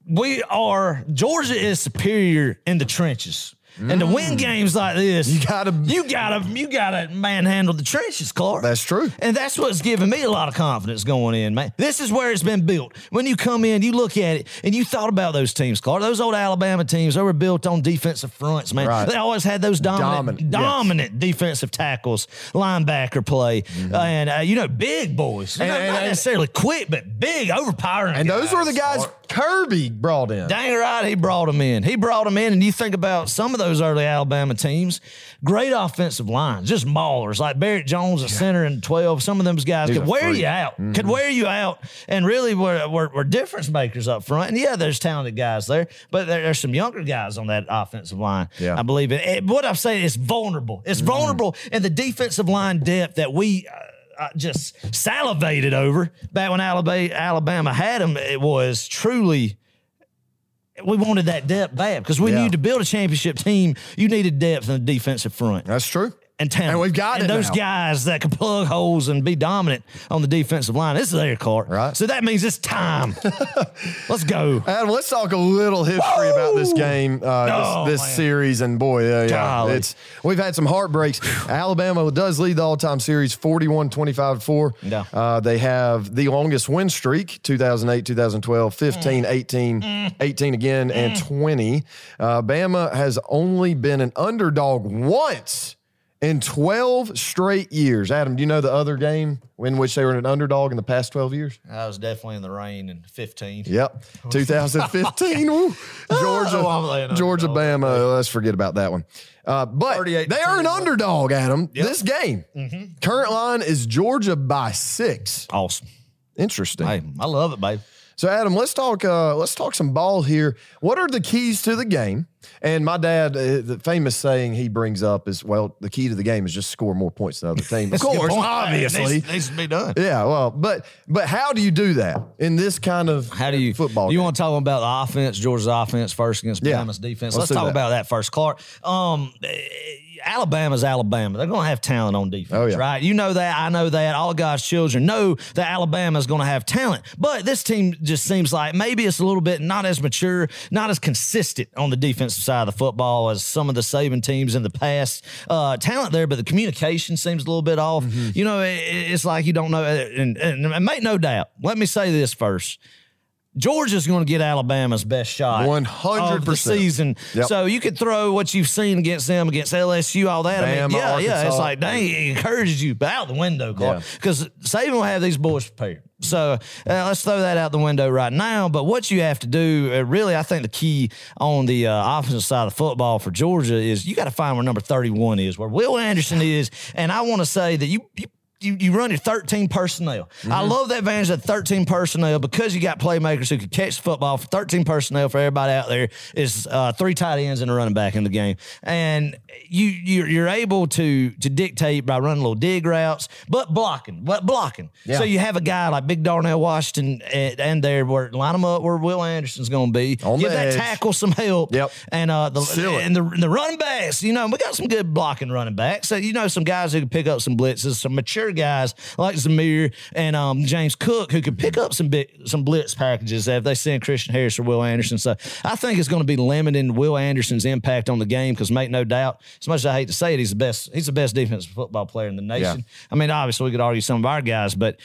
We are – Georgia is superior in the trenches. And to win games like this, you gotta, you gotta, you gotta manhandle the trenches, Clark. That's true, and that's what's giving me a lot of confidence going in, man. This is where it's been built. When you come in, you look at it, and you thought about those teams, Clark. Those old Alabama teams, they were built on defensive fronts, man. Right. They always had those dominant, dominant, dominant yes. defensive tackles, linebacker play, mm-hmm. uh, and uh, you know, big boys, and, not, and, not necessarily quick, but big, overpowering. And guys, those were the guys Clark. Kirby brought in. Dang right, he brought them in. He brought them in, and you think about some of those. Those early Alabama teams, great offensive lines, just maulers like Barrett Jones at yeah. center and twelve. Some of those guys Dude, could wear freak. you out, mm-hmm. could wear you out, and really were, were, were difference makers up front. And yeah, there's talented guys there, but there, there's some younger guys on that offensive line. Yeah. I believe it. it what I'm saying is vulnerable. It's mm-hmm. vulnerable, and the defensive line depth that we. Uh, I just salivated over back when Alabama had them. It was truly, we wanted that depth bad because we yeah. knew to build a championship team, you needed depth in the defensive front. That's true. and talent. And we've got and it those now. guys that can plug holes and be dominant on the defensive line. This is their Clark. Right. So that means it's time. Let's go. Adam, let's talk a little history Woo! about this game, uh, oh, this, this series. And boy, yeah, yeah. It's, we've had some heartbreaks. Alabama does lead the all-time series forty-one twenty-five to four. Yeah. Uh, they have the longest win streak, two thousand eight, two thousand twelve, fifteen, mm. eighteen, mm. eighteen again, mm. and twenty. Uh, Bama has only been an underdog once in twelve straight years. Adam, do you know the other game in which they were an underdog in the past twelve years? I was definitely in the rain in fifteen. Yep, two thousand fifteen. Woo. Georgia, oh, Georgia, Bama. Let's forget about that one. Uh, but they are an underdog, Adam, yep. this game. Mm-hmm. Current line is Georgia by six. Awesome. Interesting. Hey, I love it, babe. So, Adam, let's talk uh, let's talk some ball here. What are the keys to the game? And my dad, uh, the famous saying he brings up is, well, the key to the game is just score more points than the other team. Of course, obviously. It needs to be done. Yeah, well, but but how do you do that in this kind of how do you, football do you game? You want to talk about the offense, Georgia's offense first against yeah. Bama's defense. Let's, Let's talk that. about that first, Clark. Um, Alabama's Alabama. They're going to have talent on defense, oh, yeah. right? You know that. I know that. All God's children know that Alabama's going to have talent. But this team just seems like maybe it's a little bit not as mature, not as consistent on the defensive side of the football as some of the Saban teams in the past. Uh, talent there, but the communication seems a little bit off. Mm-hmm. You know, it, it's like you don't know. And, and, and make no doubt, let me say this first. Georgia's going to get Alabama's best shot one hundred percent of the season. Yep. So you could throw what you've seen against them, against L S U, all that. Bama, I mean, yeah, Arkansas. yeah. It's like, dang, it encourages you out the window, Clark, because yeah. Saban will have these boys prepared. So uh, let's throw that out the window right now. But what you have to do, uh, really, I think the key on the uh, offensive side of the football for Georgia is you got to find where number thirty-one is, where Will Anderson is. And I want to say that you, you – You, you run your thirteen personnel. Mm-hmm. I love that advantage of thirteen personnel because you got playmakers who can catch the football. thirteen personnel for everybody out there is uh, three tight ends and a running back in the game. And you, you're, you're able to to dictate by running little dig routes, but blocking, but blocking. Yeah. So you have a guy like Big Darnell Washington and, and there where line them up where Will Anderson's going to be. On Give that edge. tackle some help. Yep. And uh the Seal and the, the running backs. You know, we got some good blocking running backs. So you know some guys who can pick up some blitzes, some mature guys like Zamir and um, James Cook who could pick up some bit, some blitz packages if they send Christian Harris or Will Anderson. So I think it's going to be limiting Will Anderson's impact on the game because make no doubt, as much as I hate to say it, he's the best he's the best defensive football player in the nation. Yeah. I mean, obviously we could argue some of our guys, but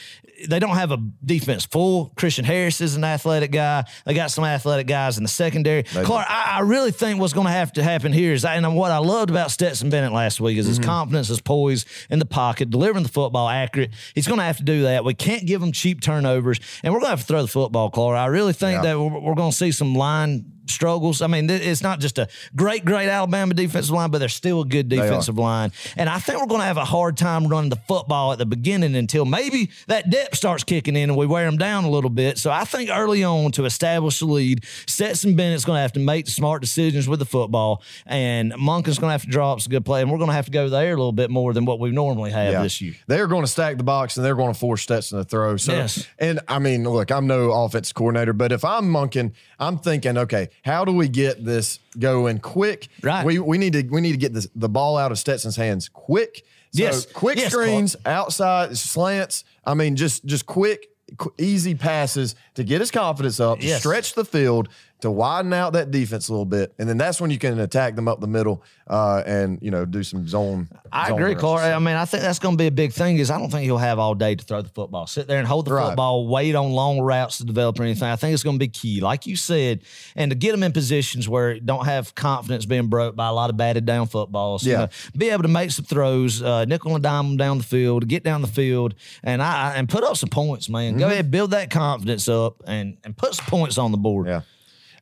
they don't have a defense full. Christian Harris is an athletic guy. They got some athletic guys in the secondary. Maybe. Clark, I, I really think what's going to have to happen here is, and what I loved about Stetson Bennett last week is his mm-hmm. confidence, his poise in the pocket, delivering the football accurate. He's going to have to do that. We can't give him cheap turnovers, and we're going to have to throw the football, Clark. I really think yeah. that we're, we're going to see some line struggles. I mean, it's not just a great, great Alabama defensive line, but they're still a good defensive line. And I think we're going to have a hard time running the football at the beginning until maybe that depth starts kicking in and we wear them down a little bit. So I think early on to establish the lead, Stetson Bennett's going to have to make smart decisions with the football, and Monken's going to have to draw up some good play, and we're going to have to go there a little bit more than what we normally have yeah. this year. They're going to stack the box, and they're going to force Stetson to throw. So, yes. And, I mean, look, I'm no offense coordinator, but if I'm Monken, I'm thinking, okay, how do we get this going quick? Right. We we need to we need to get this, the ball out of Stetson's hands quick. So yes. Quick yes, screens, Clark. outside slants. I mean, just just quick, qu- easy passes to get his confidence up, yes. to stretch the field, to widen out that defense a little bit, and then that's when you can attack them up the middle uh, and, you know, do some zone. I zone agree, Clark. I mean, I think that's going to be a big thing is I don't think he'll have all day to throw the football. Sit there and hold the right. football, wait on long routes to develop or anything. I think it's going to be key, like you said, and to get them in positions where don't have confidence being broke by a lot of batted down footballs. So yeah. You know, be able to make some throws, uh, nickel and dime them down the field, get down the field, and I and put up some points, man. Mm-hmm. Go ahead, build that confidence up and, and put some points on the board. Yeah.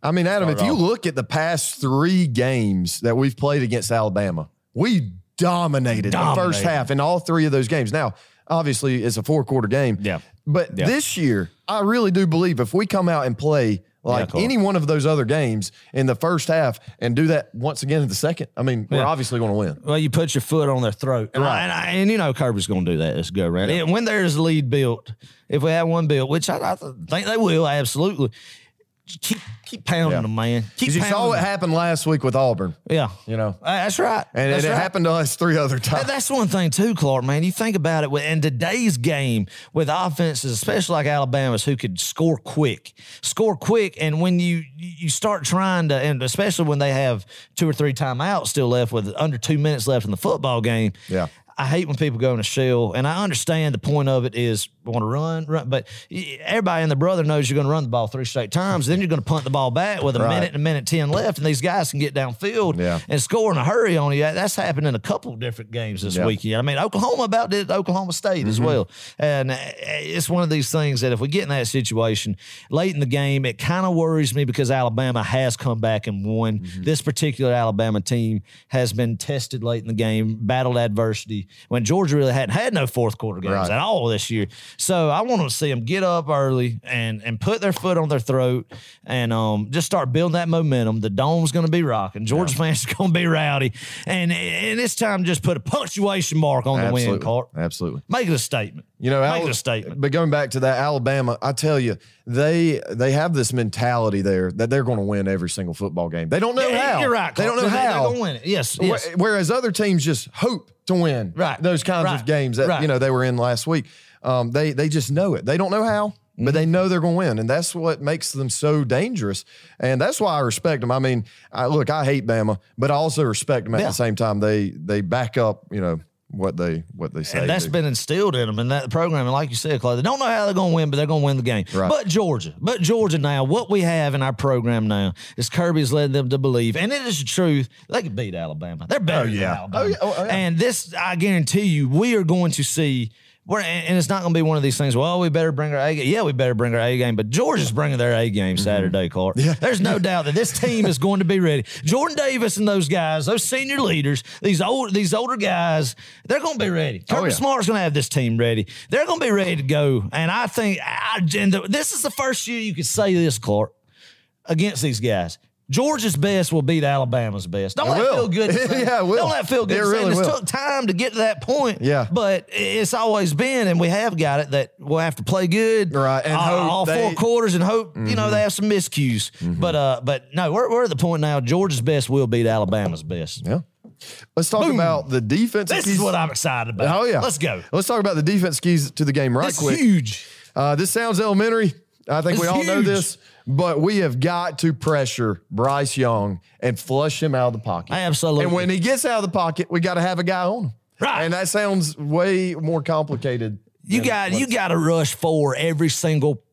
I mean, Adam, if you look at the past three games that we've played against Alabama, we dominated, dominated. the first half in all three of those games. Now, obviously, it's a four-quarter game. Yeah. But yeah. this year, I really do believe if we come out and play like yeah, cool. any one of those other games in the first half and do that once again in the second, I mean, yeah. we're obviously going to win. Well, you put your foot on their throat. And, right. I, and, I, and you know Kirby's going to do that this go-round. Yeah. When there's a lead built, if we have one built, which I, I think they will, absolutely – keep keep pounding yeah. them, man. Because you saw what happened last week with Auburn. Yeah. You know. That's right. And, that's and it right. happened to us three other times. That's one thing, too, Clark, man. You think about it. In today's game, with offenses, especially like Alabama's, who could score quick. Score quick, and when you, you start trying to, and especially when they have two or three timeouts still left with under two minutes left in the football game. Yeah. I hate when people go in a shell, and I understand the point of it is want to run, run, but everybody and their brother knows you're going to run the ball three straight times, then you're going to punt the ball back with a right. minute and a minute ten left, and these guys can get downfield yeah. and score in a hurry on you. That's happened in a couple of different games this yeah. weekend. I mean, Oklahoma about did Oklahoma State mm-hmm. as well, and it's one of these things that if we get in that situation late in the game, it kind of worries me because Alabama has come back and won. Mm-hmm. This particular Alabama team has been tested late in the game, battled adversity, when Georgia really hadn't had no fourth quarter games right. at all this year. So I want to see them get up early and and put their foot on their throat and um, just start building that momentum. The dome's going to be rocking. Georgia yeah. fans are going to be rowdy. And and it's time to just put a punctuation mark on Absolutely. the win, Clark. Absolutely. Make it a statement. You know, Make Al- it a statement. But going back to that, Alabama, I tell you, they they have this mentality there that they're going to win every single football game. They don't know yeah, how. You're right, Clark. They don't know they're, how. They're going to win it. Yes, yes. Whereas other teams just hope to win right. those kinds right. of games that right. you know they were in last week. Um, they they just know it. They don't know how, but mm-hmm. they know they're going to win, and that's what makes them so dangerous. And that's why I respect them. I mean, I, look, I hate Bama, but I also respect them at yeah. the same time. They they back up, you know, what they what they say. And that's been instilled in them in that program. And like you said, Clay, they don't know how they're going to win, but they're going to win the game. Right. But Georgia, but Georgia now, what we have in our program now is Kirby's led them to believe, and it is the truth, they can beat Alabama. They're better oh, yeah. than Alabama. Oh, yeah. Oh, yeah. And this, I guarantee you, we are going to see – We're, and it's not going to be one of these things, well, we better bring our A game. Yeah, we better bring our A game, but Georgia's bringing their A game Saturday, Clark. Yeah. There's no doubt that this team is going to be ready. Jordan Davis and those guys, those senior leaders, these old, these older guys, they're going to be ready. Kirby oh, yeah. Smart's going to have this team ready. They're going to be ready to go. And I think I, and the, this is the first year you could say this, Clark, against these guys. Georgia's best will beat Alabama's best. Don't it let it feel good. yeah, it will. Don't let it feel good. It really will. It took time to get to that point. Yeah. But it's always been, and we have got it, that we'll have to play good right. and all, all they, four quarters and hope, mm-hmm. you know, they have some miscues. Mm-hmm. But, uh, but no, we're, we're at the point now, Georgia's best will beat Alabama's best. Yeah. Let's talk Boom. about the defense. This keys. is what I'm excited about. Oh, yeah. Let's go. Let's talk about the defense keys to the game right this quick. This is huge. Uh, this sounds elementary. I think it's we all huge. know this. But we have got to pressure Bryce Young and flush him out of the pocket. Absolutely. And when he gets out of the pocket, we got to have a guy on him. Right. And that sounds way more complicated. You got you got to rush four every single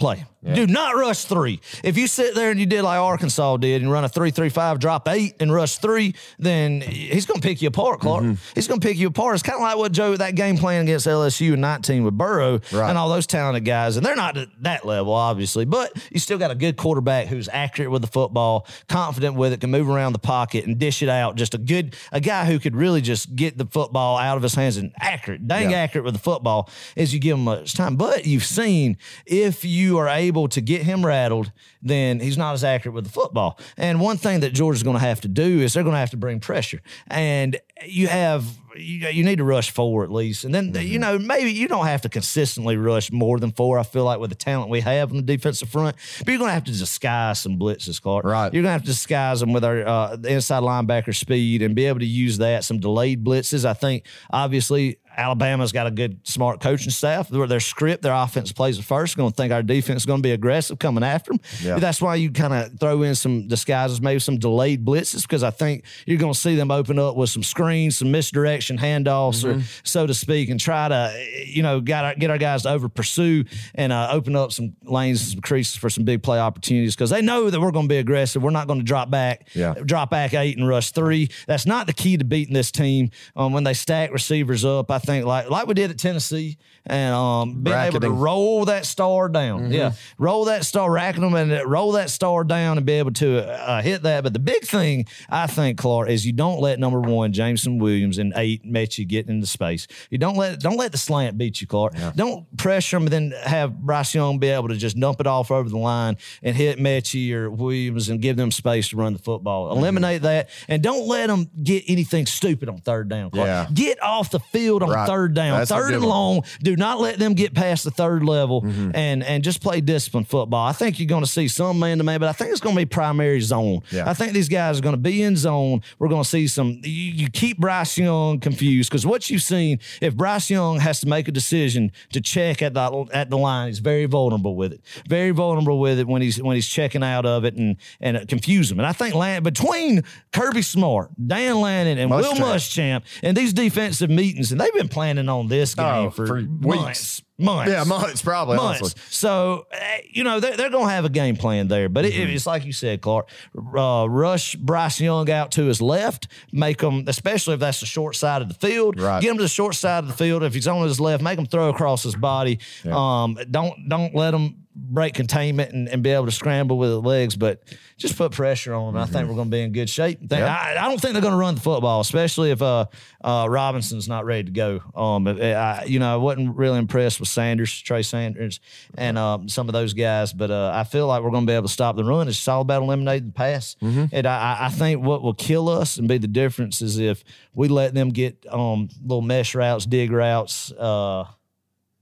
play. Yeah. Do not rush three. If you sit there and you did like Arkansas did and run a three three five, drop eight, and rush three, then he's going to pick you apart, Clark. Mm-hmm. He's going to pick you apart. It's kind of like what Joe, that game plan against L S U in nineteen with Burrow right. and all those talented guys. And they're not at that level, obviously, but you still got a good quarterback who's accurate with the football, confident with it, can move around the pocket and dish it out. Just a good, a guy who could really just get the football out of his hands and accurate, dang yeah. accurate with the football as you give him much time. But you've seen if you are able able to get him rattled, then he's not as accurate with the football. And one thing that Georgia's going to have to do is they're going to have to bring pressure. And you have you, you need to rush four at least. And then, mm-hmm. you know, maybe you don't have to consistently rush more than four, I feel like, with the talent we have on the defensive front. But you're going to have to disguise some blitzes, Clark. Right. You're going to have to disguise them with our uh, inside linebacker speed and be able to use that, some delayed blitzes. I think, obviously, Alabama's got a good, smart coaching staff. Their, their script, their offense plays at first. Going to think our defense is going to be aggressive coming after them. Yeah. That's why you kind of throw in some disguises, maybe some delayed blitzes, because I think you're going to see them open up with some screens, some misdirection handoffs, mm-hmm. or so to speak, and try to, you know, got our, get our guys to over pursue and uh, open up some lanes, some creases for some big play opportunities, because they know that we're going to be aggressive. We're not going to drop back, yeah. drop back eight and rush three. That's not the key to beating this team. Um, when they stack receivers up, I think. Like like we did at Tennessee, and um, being Bracketing. able to roll that star down. Mm-hmm. Yeah, roll that star, racking them, and roll that star down and be able to uh, hit that. But the big thing, I think, Clark, is you don't let, number one, James Harrison Williams, and eight, Mechie getting into space. You don't let don't let the slant beat you, Clark. Yeah. Don't pressure him and then have Bryce Young be able to just dump it off over the line and hit Mechie or Williams and give them space to run the football. Eliminate mm-hmm. that, and don't let them get anything stupid on third down, Clark. Yeah. Get off the field on right. third down. That's third and long. Do not let them get past the third level mm-hmm. and, and just play disciplined football. I think you're going to see some man-to-man, but I think it's going to be primary zone. Yeah. I think these guys are going to be in zone. We're going to see some – you keep Bryce Young confused because what you've seen, if Bryce Young has to make a decision to check at the at the line, he's very vulnerable with it. Very vulnerable with it when he's when he's checking out of it and, and confuse him. And I think Lan- between Kirby Smart, Dan Lanning, and Muschamp. Will Muschamp, and these defensive meetings, and they've been planning on this game oh, for, for months. Weeks. Months. Yeah, months, probably. Months. Honestly. So, you know, they're, they're going to have a game plan there. But it, mm-hmm. it's like you said, Clark, uh, rush Bryce Young out to his left, make him, especially if that's the short side of the field, right. get him to the short side of the field. If he's on his left, make him throw across his body. Yeah. Um, don't don't let him break containment and, and be able to scramble with his legs, but just put pressure on them. Mm-hmm. I think we're going to be in good shape. Think, yep. I, I don't think they're going to run the football, especially if uh, uh, Robinson's not ready to go. Um, I, you know, I wasn't really impressed with Sanders, Trey Sanders, and um, some of those guys, but uh, I feel like we're going to be able to stop the run. It's just all about eliminating the pass. Mm-hmm. And I, I think what will kill us and be the difference is if we let them get um, little mesh routes, dig routes, uh,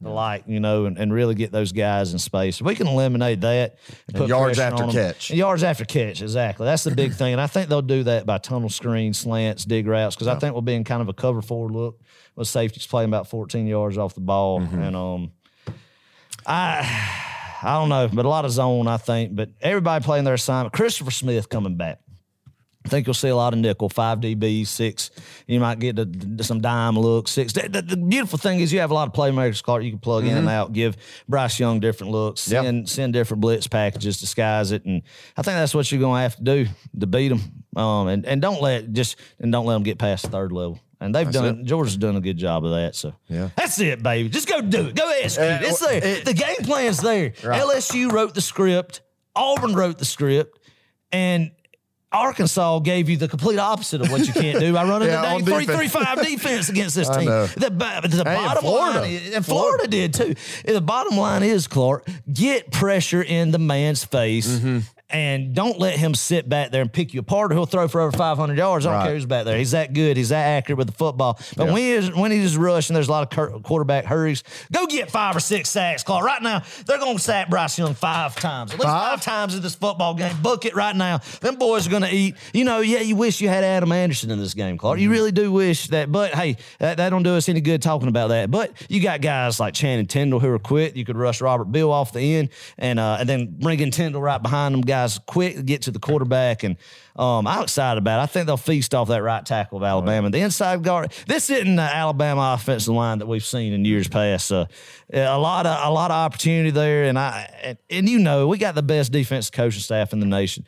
the like, you know, and, and really get those guys in space. If we can eliminate that. And put yards after catch. And yards after catch, exactly. That's the big thing. And I think they'll do that by tunnel screen, slants, dig routes, because yeah. I think we'll be in kind of a cover four look with safeties playing about fourteen yards off the ball. Mm-hmm. And um, I I don't know, but a lot of zone, I think. But everybody playing their assignment. Christopher Smith coming back. I think you'll see a lot of nickel, five D B, six. You might get to, to some dime looks, six. The, the, the beautiful thing is you have a lot of playmakers, Clark, you can plug mm-hmm. in and out, give Bryce Young different looks, yep. send, send different blitz packages, disguise it. And I think that's what you're going to have to do to beat them. Um, and, and don't let just and don't let them get past the third level. And they've that's done. It. Georgia's done a good job of that. So yeah. that's it, baby. Just go do it. Go execute. Uh, it's there. It, the game plan's there. Right. L S U wrote the script. Auburn wrote the script. And Arkansas gave you the complete opposite of what you can't do. I run yeah, a dang three three five defense against this team. The, the hey, bottom Florida. line, is, and Florida, Florida did too. The bottom line is, Clark, get pressure in the man's face. Mm-hmm. And don't let him sit back there and pick you apart, or he'll throw for over five hundred yards. I don't right. care who's back there. He's that good. He's that accurate with the football. But yeah. when, he is, when he's rushing, there's a lot of quarterback hurries. Go get five or six sacks, Clark. Right now, they're going to sack Bryce Young five times. At least five, five times in this football game. Book it right now. Them boys are going to eat. You know, yeah, you wish you had Adam Anderson in this game, Clark. Mm-hmm. You really do wish that. But, hey, that, that don't do us any good talking about that. But you got guys like Channing Tindall who are quick. You could rush Robert Bill off the end and, uh, and then bring in Tindall right behind them guys. Quick, get to the quarterback, and um, I'm excited about it. I think they'll feast off that right tackle of Alabama. The inside guard, this isn't the Alabama offensive line that we've seen in years past. Uh, a lot of a lot of opportunity there, and I and, and you know we got the best defensive coaching staff in the nation.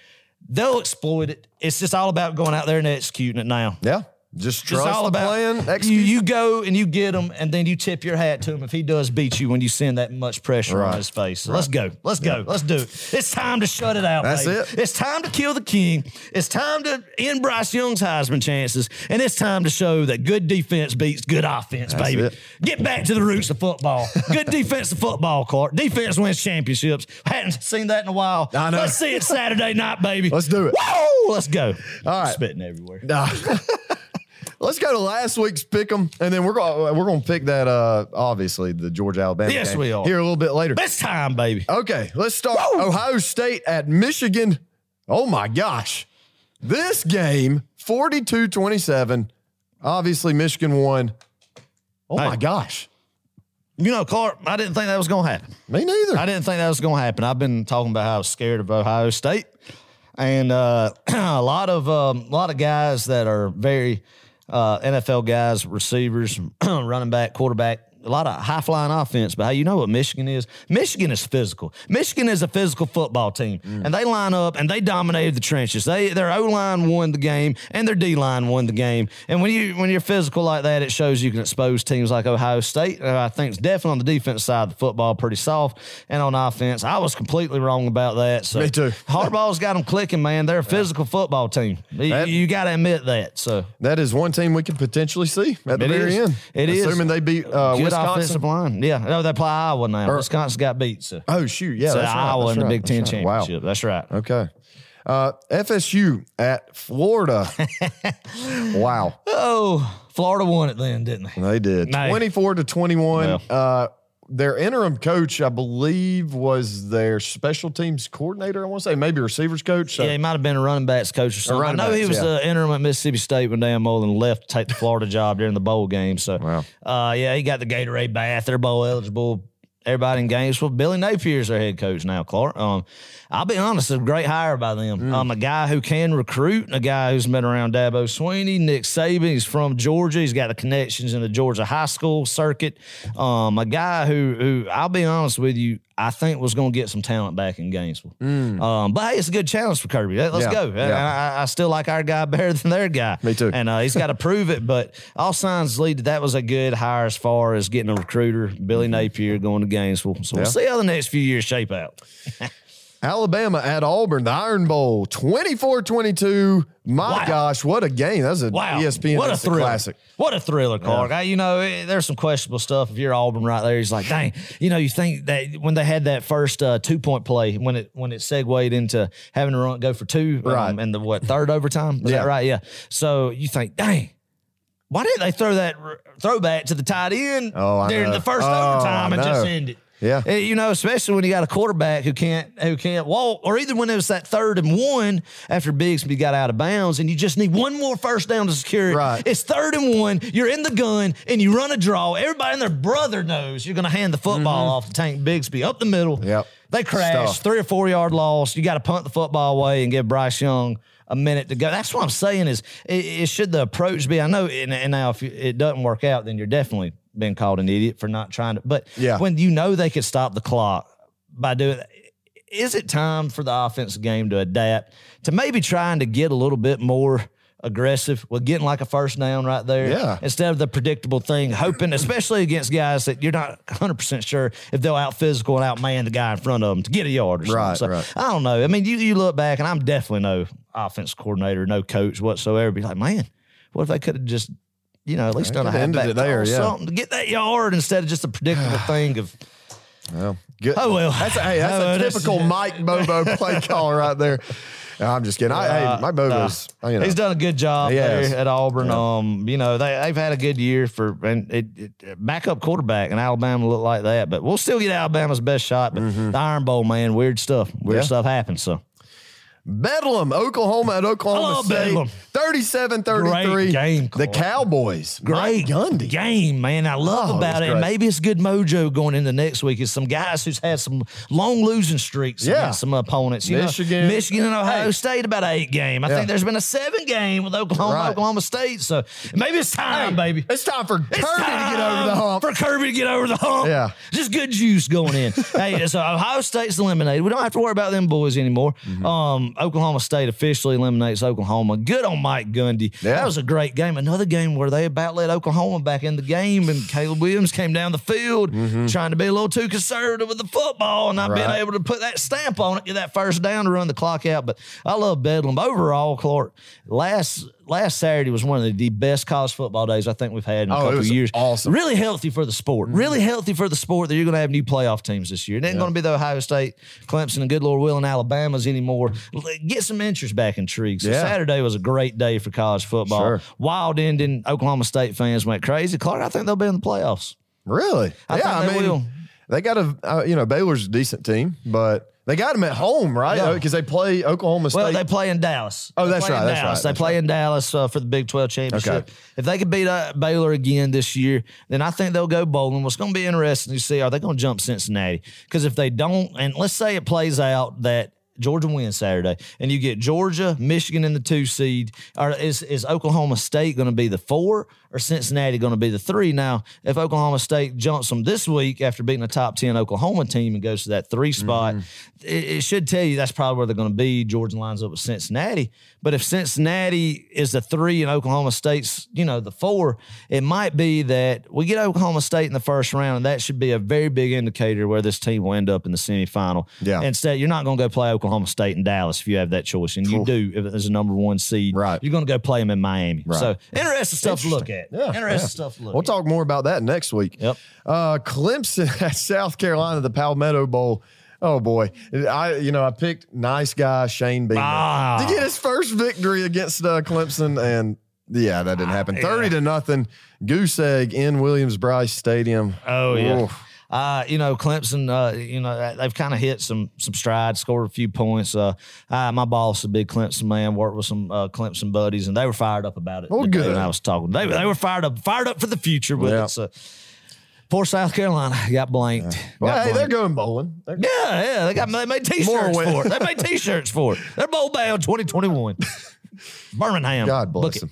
They'll exploit it. It's just all about going out there and executing it now. Yeah. Just trust it's all about the plan. You, you go and you get him, and then you tip your hat to him if he does beat you when you send that much pressure right. on his face. Right. Let's go. Let's go. Yeah. Let's do it. It's time to shut it out, That's baby. it. It's time to kill the king. It's time to end Bryce Young's Heisman chances, and it's time to show that good defense beats good offense, That's baby. It. Get back to the roots of football. Good defensive football, Clark. Defense wins championships. Hadn't seen that in a while. I know. Let's see it Saturday night, baby. Let's do it. Woo! Let's go. All right. Spitting everywhere. Nah. Let's go to last week's pick'em, and then we're going we're going to pick that uh, obviously the Georgia Alabama yes, game we are. here a little bit later. It's time, baby. Okay, let's start. Whoa. Ohio State at Michigan. Oh my gosh, this game forty-two twenty-seven. Obviously, Michigan won. Oh hey. my gosh, you know, Clark, I didn't think that was going to happen. Me neither. I didn't think that was going to happen. I've been talking about how I was scared of Ohio State, and uh, a lot of um, a lot of guys that are very. Uh, N F L guys, receivers, running back, quarterback, a lot of high-flying offense, but you know what Michigan is? Michigan is physical. Michigan is a physical football team, mm. and they line up, and they dominated the trenches. They Their O-line won the game, and their D-line won the game. And when, you, when you're physical like that, it shows you can expose teams like Ohio State, who I think is definitely on the defense side of the football pretty soft, and on offense. I was completely wrong about that. So. Me too. Hardball's got them clicking, man. They're a physical football team. That, you you got to admit that. So That is one team we could potentially see at the very end. It is. Assuming they beat uh, Wisconsin. Good offensive line. Yeah. No, they play Iowa now. Or, Wisconsin got beat. So. Oh, shoot. Yeah, so that's right. Iowa that's in right. the Big Ten that's right. championship. Wow. That's right. Okay. Uh, F S U at Florida. Wow. Oh, Florida won it then, didn't they? They did. Nice. twenty-four to twenty-one. Well. Uh, their interim coach, I believe, was their special teams coordinator, I want to say, maybe receivers coach. So. Yeah, he might have been a running backs coach or something. I know backs, he was yeah. the interim at Mississippi State when Dan Mullen left to take the Florida job during the bowl game. So, wow. uh, yeah, he got the Gatorade bath. They're bowl eligible. Everybody in Gainesville. Billy Napier's their head coach now, Clark. Um, I'll be honest, it's a great hire by them. Mm. Um, a guy who can recruit, a guy who's been around Dabo Sweeney, Nick Saban. He's from Georgia. He's got the connections in the Georgia high school circuit. Um, a guy who, who I'll be honest with you, I think was going to get some talent back in Gainesville. Mm. Um, but, hey, it's a good challenge for Kirby. Let's yeah, go. Yeah. I, I still like our guy better than their guy. Me too. And uh, he's got to prove it. But all signs lead that that was a good hire as far as getting a recruiter, Billy Napier, going to Gainesville. So yeah. we'll see how the next few years shape out. Alabama at Auburn, the Iron Bowl, twenty-four twenty-two. My wow. gosh, what a game. That was a wow. E S P N what a thriller. classic. What a thriller, Clark. Yeah. I, you know, it, there's some questionable stuff. If you're Auburn right there, he's like, dang. You know, you think that when they had that first uh, two-point play, when it when it segued into having to run, go for two um, right. and the, what, third overtime? Is yeah. that right? Yeah. So you think, dang. Why didn't they throw that throwback to the tight end oh, during know. the first oh, overtime and just end it? Yeah, it, you know, especially when you got a quarterback who can't who can't walk, or either when it was that third and one after Bigsby got out of bounds, and you just need one more first down to secure it. Right. It's third and one. You're in the gun, and you run a draw. Everybody and their brother knows you're going to hand the football mm-hmm. off to Tank Bigsby up the middle. Yep. They crash, three or four yard loss. You got to punt the football away and give Bryce Young a minute to go. That's what I'm saying is it, it should the approach be. I know, and, and now if it doesn't work out, then you're definitely been called an idiot for not trying to. But yeah. when you know they could stop the clock by doing that, is it time for the offensive game to adapt to maybe trying to get a little bit more aggressive with getting like a first down right there yeah. instead of the predictable thing, hoping, especially against guys that you're not one hundred percent sure if they'll out-physical and outman the guy in front of them to get a yard or something. Right, so, right. I don't know. I mean, you, you look back, and I'm definitely no offense coordinator, no coach whatsoever. Be like, man, what if they could have just – you know, at least done a halfback there, yeah. something to get that yard instead of just a predictable thing of. Well, good. Oh well, that's a, hey, that's no, a typical that's, Mike Bobo play call right there. No, I'm just kidding. I, uh, hey, my Bobo's. Uh, you know, he's done a good job there at Auburn. Yeah. Um, you know, they they've had a good year for and it, it, backup quarterback, and Alabama looked like that. But we'll still get Alabama's best shot. But mm-hmm. the Iron Bowl, man, weird stuff. Weird yeah. stuff happens. So. Bedlam, Oklahoma at Oklahoma State, thirty-seven thirty-three. Game, the Cowboys. Great Gundy. game, man. I love oh, about it. Great. And maybe it's good mojo going into next week. It's some guys who's had some long losing streaks yeah. against some opponents. You Michigan. Know, Michigan and Ohio hey. State about eight game. I yeah. think there's been a seven game with Oklahoma right. Oklahoma State. So maybe it's time, hey, baby. It's time for it's Kirby time to get over the hump. For Kirby to get over the hump. Yeah. Just good juice going in. Hey, so Ohio State's eliminated. We don't have to worry about them boys anymore. Mm-hmm. Um Oklahoma State officially eliminates Oklahoma. Good on Mike Gundy. Yeah. That was a great game. Another game where they about let Oklahoma back in the game, and Caleb Williams came down the field mm-hmm. trying to be a little too conservative with the football and not right. being able to put that stamp on it, get that first down to run the clock out. But I love Bedlam. Overall, Clark, last – last Saturday was one of the, the best college football days I think we've had in a oh, couple of years. Awesome. Really healthy for the sport. Mm-hmm. Really healthy for the sport that you're going to have new playoff teams this year. It ain't yeah. going to be the Ohio State, Clemson, and good Lord willing, Alabama's anymore. Get some interest back in intrigue. So yeah. Saturday was a great day for college football. Sure. Wild ending. Oklahoma State fans went crazy. Clark, I think they'll be in the playoffs. Really? I yeah, think they I mean, will. They got a, uh, you know, Baylor's a decent team, but. They got them at home, right? Because yeah. they play Oklahoma State. Well, they play in Dallas. Oh, that's right. That's Dallas. Right. That's they play right. in Dallas uh, for the Big twelve championship. Okay. If they could beat uh, Baylor again this year, then I think they'll go bowling. What's going to be interesting to see, are they going to jump Cincinnati? Because if they don't, and let's say it plays out that Georgia wins Saturday, and you get Georgia, Michigan in the two seed. Or is, is Oklahoma State going to be the four, or Cincinnati going to be the three? Now, if Oklahoma State jumps them this week after beating a top ten Oklahoma team and goes to that three spot, mm. it, it should tell you that's probably where they're going to be. Georgia lines up with Cincinnati. But if Cincinnati is the three and Oklahoma State's, you know, the four, it might be that we get Oklahoma State in the first round, and that should be a very big indicator where this team will end up in the semifinal. Yeah. Instead, you're not going to go play Oklahoma State in Dallas if you have that choice, and you Ooh. do if there's a number one seed. Right. You're going to go play them in Miami. Right. So interesting stuff to look at. Yeah, interesting yeah. stuff to look we'll at. We'll talk more about that next week. Yep. Uh, Clemson at South Carolina, the Palmetto Bowl. Oh, boy. I You know, I picked nice guy Shane Beamer ah. to get his first victory against uh, Clemson, and yeah, that didn't happen. thirty to nothing Goose egg in Williams-Brice Stadium. Oh, yeah. Oof. Uh, you know, Clemson, uh, you know, they've kind of hit some some strides, scored a few points. Uh, I, my boss, a big Clemson man, worked with some uh, Clemson buddies, and they were fired up about it. Oh, good. When I was talking, they they were fired up, fired up for the future. But yeah. it's a, poor South Carolina got blanked. Yeah. Well, got hey, blanked. They're going bowling. They're going. Yeah, yeah, they got they made t-shirts for it. They made t-shirts for it. They're bowl bound twenty twenty-one. Birmingham. God bless them.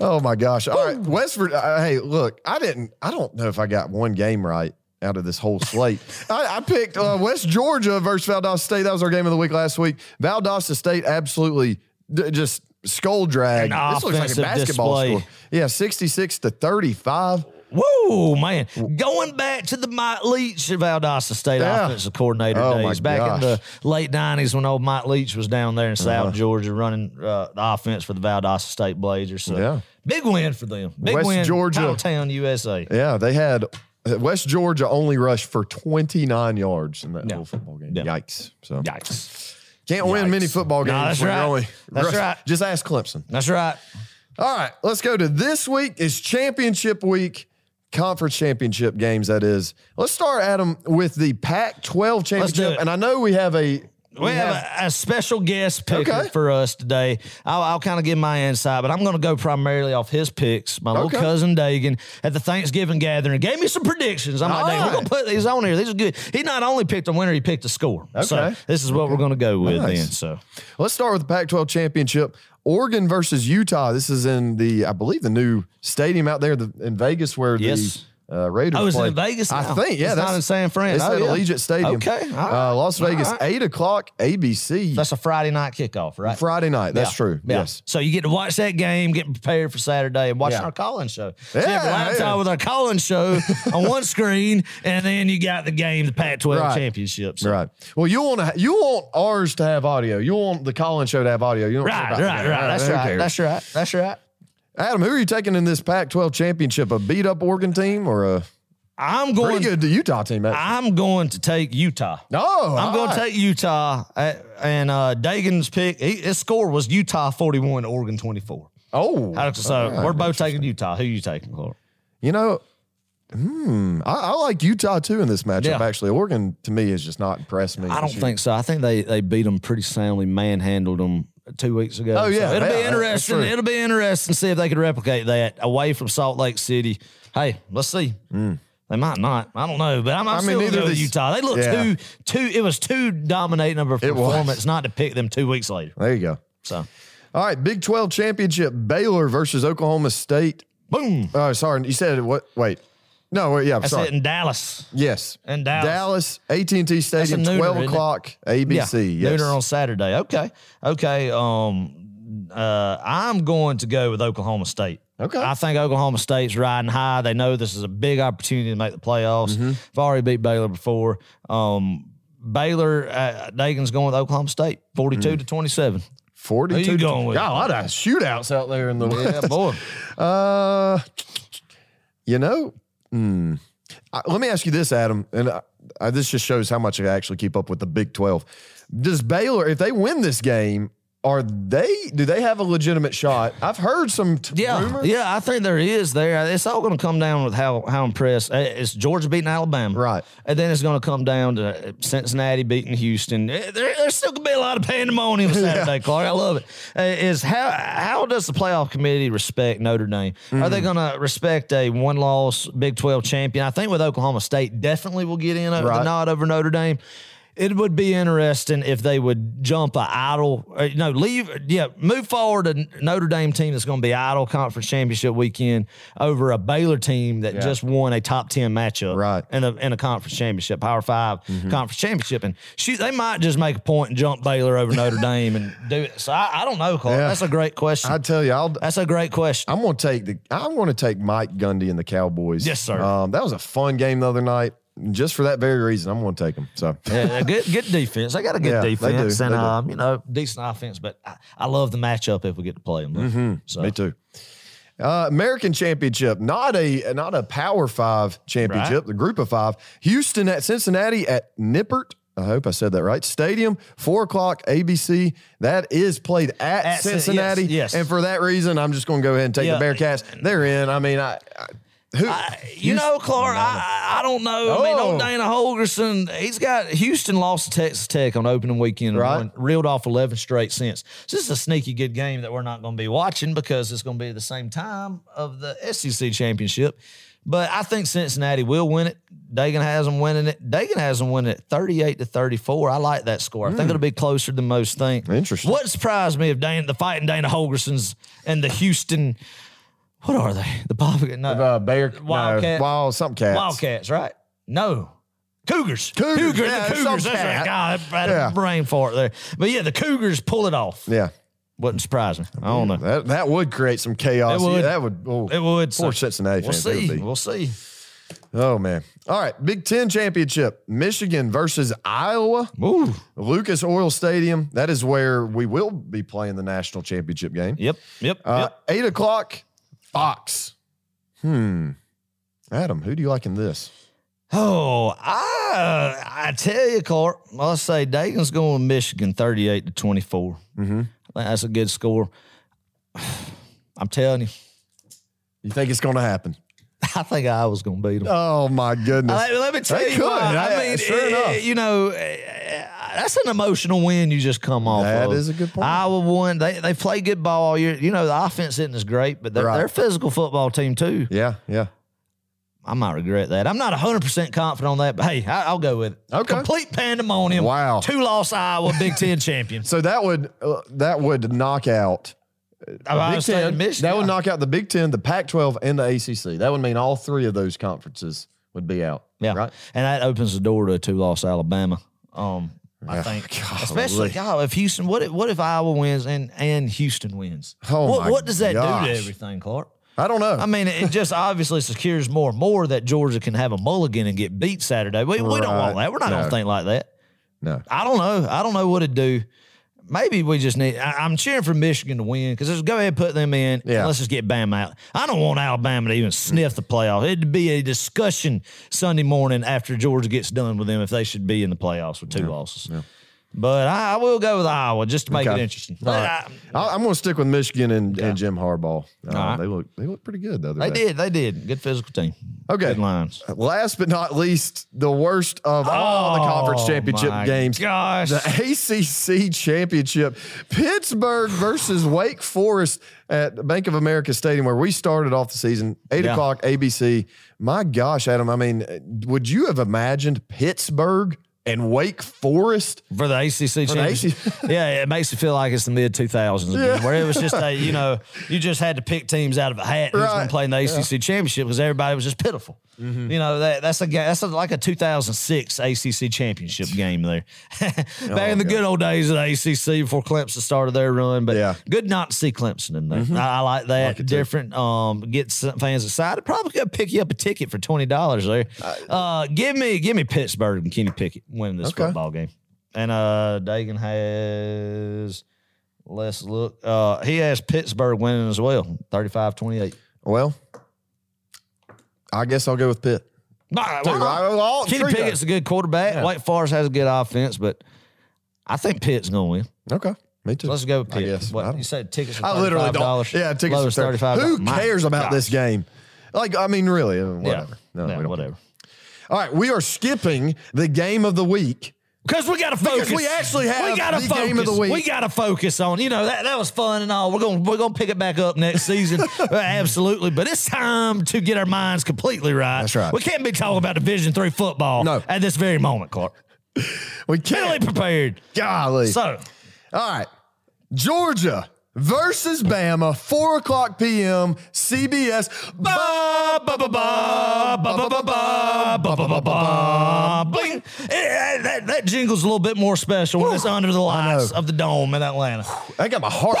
Oh, my gosh. All right, West Virginia. Hey, look, I didn't – I don't know if I got one game right out of this whole slate. I, I picked uh, West Georgia versus Valdosta State. That was our game of the week last week. Valdosta State absolutely d- just skull drag. This looks like a basketball display. Score. Yeah, sixty-six to thirty-five. Whoa, man. Going back to the Mike Leach, Valdosta State yeah. offensive coordinator oh days. Back gosh. in the late nineties when old Mike Leach was down there in South uh-huh. Georgia running uh, the offense for the Valdosta State Blazers. So yeah. big win for them. Big West win. Georgia. Cowtown, U S A. Yeah, they had West Georgia only rushed for twenty-nine yards in that yeah. whole football game. Yeah. Yikes. So. Yikes. Can't Yikes. win many football games. No, that's right. Only that's rush. right. Just ask Clemson. That's right. All right, let's go to this week. It's championship week. Conference championship games, that is. Let's start, Adam, with the Pac twelve championship. And I know we have a we, we have, have a, a special guest picker okay. for us today. I'll, I'll kind of give my insight, but I'm going to go primarily off his picks. My little okay. cousin Dagan at the Thanksgiving gathering gave me some predictions. I'm All like, Dagan, right. we're going to put these on here. These are good. He not only picked a winner, he picked a score. Okay. So this is what okay. we're going to go with nice. then. So let's start with the Pac twelve championship. Oregon versus Utah. This is in the, I believe, the new stadium out there the, in Vegas where yes. the uh, Raiders play. Oh, is it in Vegas now? I think, yeah. It's that's not in San Fran. It's oh, at yeah. Allegiant Stadium. Okay. Right. Uh, Las Vegas, right. eight o'clock, A B C. That's a Friday night kickoff, right? Friday night. That's yeah. true. Yeah. Yes. So you get to watch that game, getting prepared for Saturday, and watching yeah. our call-in show. Yeah. So you have live yeah. time with our call-in show on one screen, and then you got the game, the Pac twelve right. championships. So. Right. Well, you want to, you want ours to have audio. You want the call-in show to have audio. You don't right, right, right, right. That's right. Cares. That's right. That's right. Adam, who are you taking in this Pac twelve championship? A beat-up Oregon team or a I'm going, pretty good Utah team? Actually? I'm going to take Utah. Oh, I'm going right. to take Utah. At, and uh, Dagan's pick, he, his score was Utah forty-one, Oregon twenty-four. Oh. So right. we're both taking Utah. Who are you taking, Clark? You know, hmm, I, I like Utah, too, in this matchup, yeah. actually. Oregon, to me, has just not impressed me. I don't think so. I think they, they beat them pretty soundly, manhandled them. Two weeks ago. Oh, yeah. So it'll yeah, be interesting. It'll be interesting to see if they could replicate that away from Salt Lake City. Hey, let's see. Mm. They might not. I don't know, but I'm, I'm I mean, still going to Utah. They looked yeah. too, too, it was too dominating of a performance not to pick them two weeks later. There you go. So, all right, Big twelve championship, Baylor versus Oklahoma State. Boom. Oh, sorry. You said what? Wait. No, yeah, I'm That's sorry. That's it in Dallas. Yes. In Dallas. Dallas, A T and T Stadium, nooner, twelve o'clock, A B C. Yeah, yes. Nooner on Saturday. Okay. Okay. Um, uh, I'm going to go with Oklahoma State. Okay. I think Oklahoma State's riding high. They know this is a big opportunity to make the playoffs. Mm-hmm. I've already beat Baylor before. Um, Baylor, uh, Dagan's going with Oklahoma State, forty-two to twenty-seven. forty-two Who you going with? God, a lot of shootouts out there in the West. Yeah, boy. Uh, you know, Hmm. Uh, let me ask you this, Adam, and I, I, this just shows how much I actually keep up with the Big twelve. Does Baylor, if they win this game, are they? Do they have a legitimate shot? I've heard some t- yeah, rumors. Yeah, I think there is there. It's all going to come down with how how impressed. It's Georgia beating Alabama. Right. And then it's going to come down to Cincinnati beating Houston. There, there's still going to be a lot of pandemonium Saturday, yeah. Clark. I love it. Is how how does the playoff committee respect Notre Dame? Mm-hmm. Are they going to respect a one-loss Big twelve champion? I think with Oklahoma State, definitely will get in over right. the nod over Notre Dame. it would be interesting if they would jump a idle, uh, no, leave, yeah, move forward a Notre Dame team that's going to be idle conference championship weekend over a Baylor team that yeah. just won a top ten matchup right. in, a, in a conference championship, Power Five mm-hmm. conference championship. And shoot, they might just make a point and jump Baylor over Notre Dame and do it. So I, I don't know, Clark. Yeah. That's a great question. I tell you, I'll, that's a great question. I'm going to take the, I'm going to take Mike Gundy and the Cowboys. Yes, sir. Um, that was a fun game the other night. Just for that very reason, I'm going to take them. So yeah, good, good defense. They got a good yeah, defense, and um, you know, decent offense. But I, I love the matchup if we get to play them. Mm-hmm. So. Me too. Uh, American Championship, not a not a Power Five championship, right. The Group of Five. Houston at Cincinnati at Nippert. I hope I said that right. Stadium, four o'clock, A B C. That is played at, at Cincinnati. Yes, yes. And for that reason, I'm just going to go ahead and take yeah. the Bearcats. They're in. I mean, I. I Who, I, you know, Clark, I, I don't know. Oh. I mean, old Dana Holgerson, he's got – Houston lost to Texas Tech on opening weekend. Right. And won, reeled off eleven straight since. So this is a sneaky good game that we're not going to be watching because it's going to be the same time of the S E C championship. But I think Cincinnati will win it. Dagan has them winning it. Dagan has them winning it thirty-eight to thirty-four. I like that score. I mm. think it'll be closer than most think. Interesting. What surprised me if Dana, the fighting Dana Holgersons and the Houston – what are they? The Bobcat? No. The uh, bear, Wildcat. No, wild, some cats. Wildcats, right. No. Cougars. Cougars. Cougars. Yeah, the Cougars. That's right. God, that yeah. brain fart there. But, yeah, the Cougars pull it off. Yeah. Wouldn't surprise me. I don't know. That, that would create some chaos. It would. Yeah, that would. Oh, it would. Poor Cincinnati fans. We'll see. We'll see. Oh, man. All right. Big Ten Championship. Michigan versus Iowa. Ooh. Lucas Oil Stadium. That is where we will be playing the national championship game. Yep. Yep. Uh, yep. Eight o'clock. Fox. Hmm. Adam, who do you like in this? Oh, I I tell you, Clark, I'll say Dagan's going with Michigan thirty-eight to twenty-four. Mm-hmm. I think that's a good score. I'm telling you. You think it's going to happen? I think I was going to beat them. Oh, my goodness. I, let me tell they you could. Why. I, I mean, sure enough. You know, that's an emotional win you just come off that of. That is a good point. Iowa won. They they play good ball all year. You know, the offense isn't as great, but they're, right. they're a physical football team too. Yeah, yeah. I might regret that. I'm not one hundred percent confident on that, but, hey, I, I'll go with it. Okay. Complete pandemonium. Wow. Two-loss Iowa Big Ten champion. So that would uh, that would knock out – Big Ten, that would knock out the Big Ten, the Pac twelve, and the A C C. That would mean all three of those conferences would be out. Yeah, right. And that opens the door to a two-loss Alabama. Um, I think, golly. especially God, if Houston. What if, what if Iowa wins and and Houston wins? Oh what, my what does that gosh. do to everything, Clark? I don't know. I mean, it just obviously secures more and more that Georgia can have a mulligan and get beat Saturday. We right. we don't want that. We're not no. going to think like that. No, I don't know. I don't know what it'd do. Maybe we just need – I'm cheering for Michigan to win because let's go ahead and put them in yeah. and let's just get Bama out. I don't want Alabama to even sniff the playoffs. It'd be a discussion Sunday morning after Georgia gets done with them if they should be in the playoffs with two yeah. losses. Yeah. But I, I will go with Iowa just to make okay. it interesting. Right. I, I'm going to stick with Michigan and, okay. and Jim Harbaugh. Uh, right. They look they look pretty good the other they day. They did. They did. Good physical team. Okay. Good lines. Last but not least, the worst of oh, all the conference championship games. Gosh. The A C C championship. Pittsburgh versus Wake Forest at Bank of America Stadium, where we started off the season, eight yeah. o'clock A B C. My gosh, Adam. I mean, would you have imagined Pittsburgh and Wake Forest for the A C C championship? Yeah, it makes you feel like it's the mid two thousands again, yeah. where it was just a you know you just had to pick teams out of a hat who's right. going to play in the yeah. A C C championship because everybody was just pitiful. Mm-hmm. You know that that's a that's a, like a two thousand six A C C championship game there. Back oh, in the God. good old days of the A C C before Clemson started their run, but yeah. good not to see Clemson in there. Mm-hmm. I, I like that. Like different too. um gets fans excited. Probably gonna pick you up a ticket for twenty dollars there. Uh, give me give me Pittsburgh and Kenny Pickett winning this okay. football game. And uh, Dagan has, let's look, uh, he has Pittsburgh winning as well, thirty-five twenty-eight. Well, I guess I'll go with Pitt. Nah, Dude, well, Kenny Pickett's a good quarterback. Yeah. Wake Forest has a good offense, but I think Pitt's going to win. Okay. Me too. So let's go with Pitt. I guess. What, I you said tickets are thirty-five dollars. I literally don't. Yeah, tickets are thirty-five dollars. Who cares about this game? Like, I mean, really, whatever. Yeah, no, yeah we whatever. Care. All right, we are skipping the game of the week. Because we got to focus. Because we actually have we gotta the focus. game of the week. We got to focus on, you know, that, that was fun and all. We're going we're gonna pick it back up next season. Absolutely. But it's time to get our minds completely right. That's right. We can't be talking about Division three football no. at this very moment, Clark. We can't be prepared. Golly. So, all right, Georgia versus Bama, four o'clock p m C B S. Ba ba ba ba ba ba ba ba ba bling. That that jingle's a little bit more special when it's under the lights of the dome in Atlanta. I got my heart.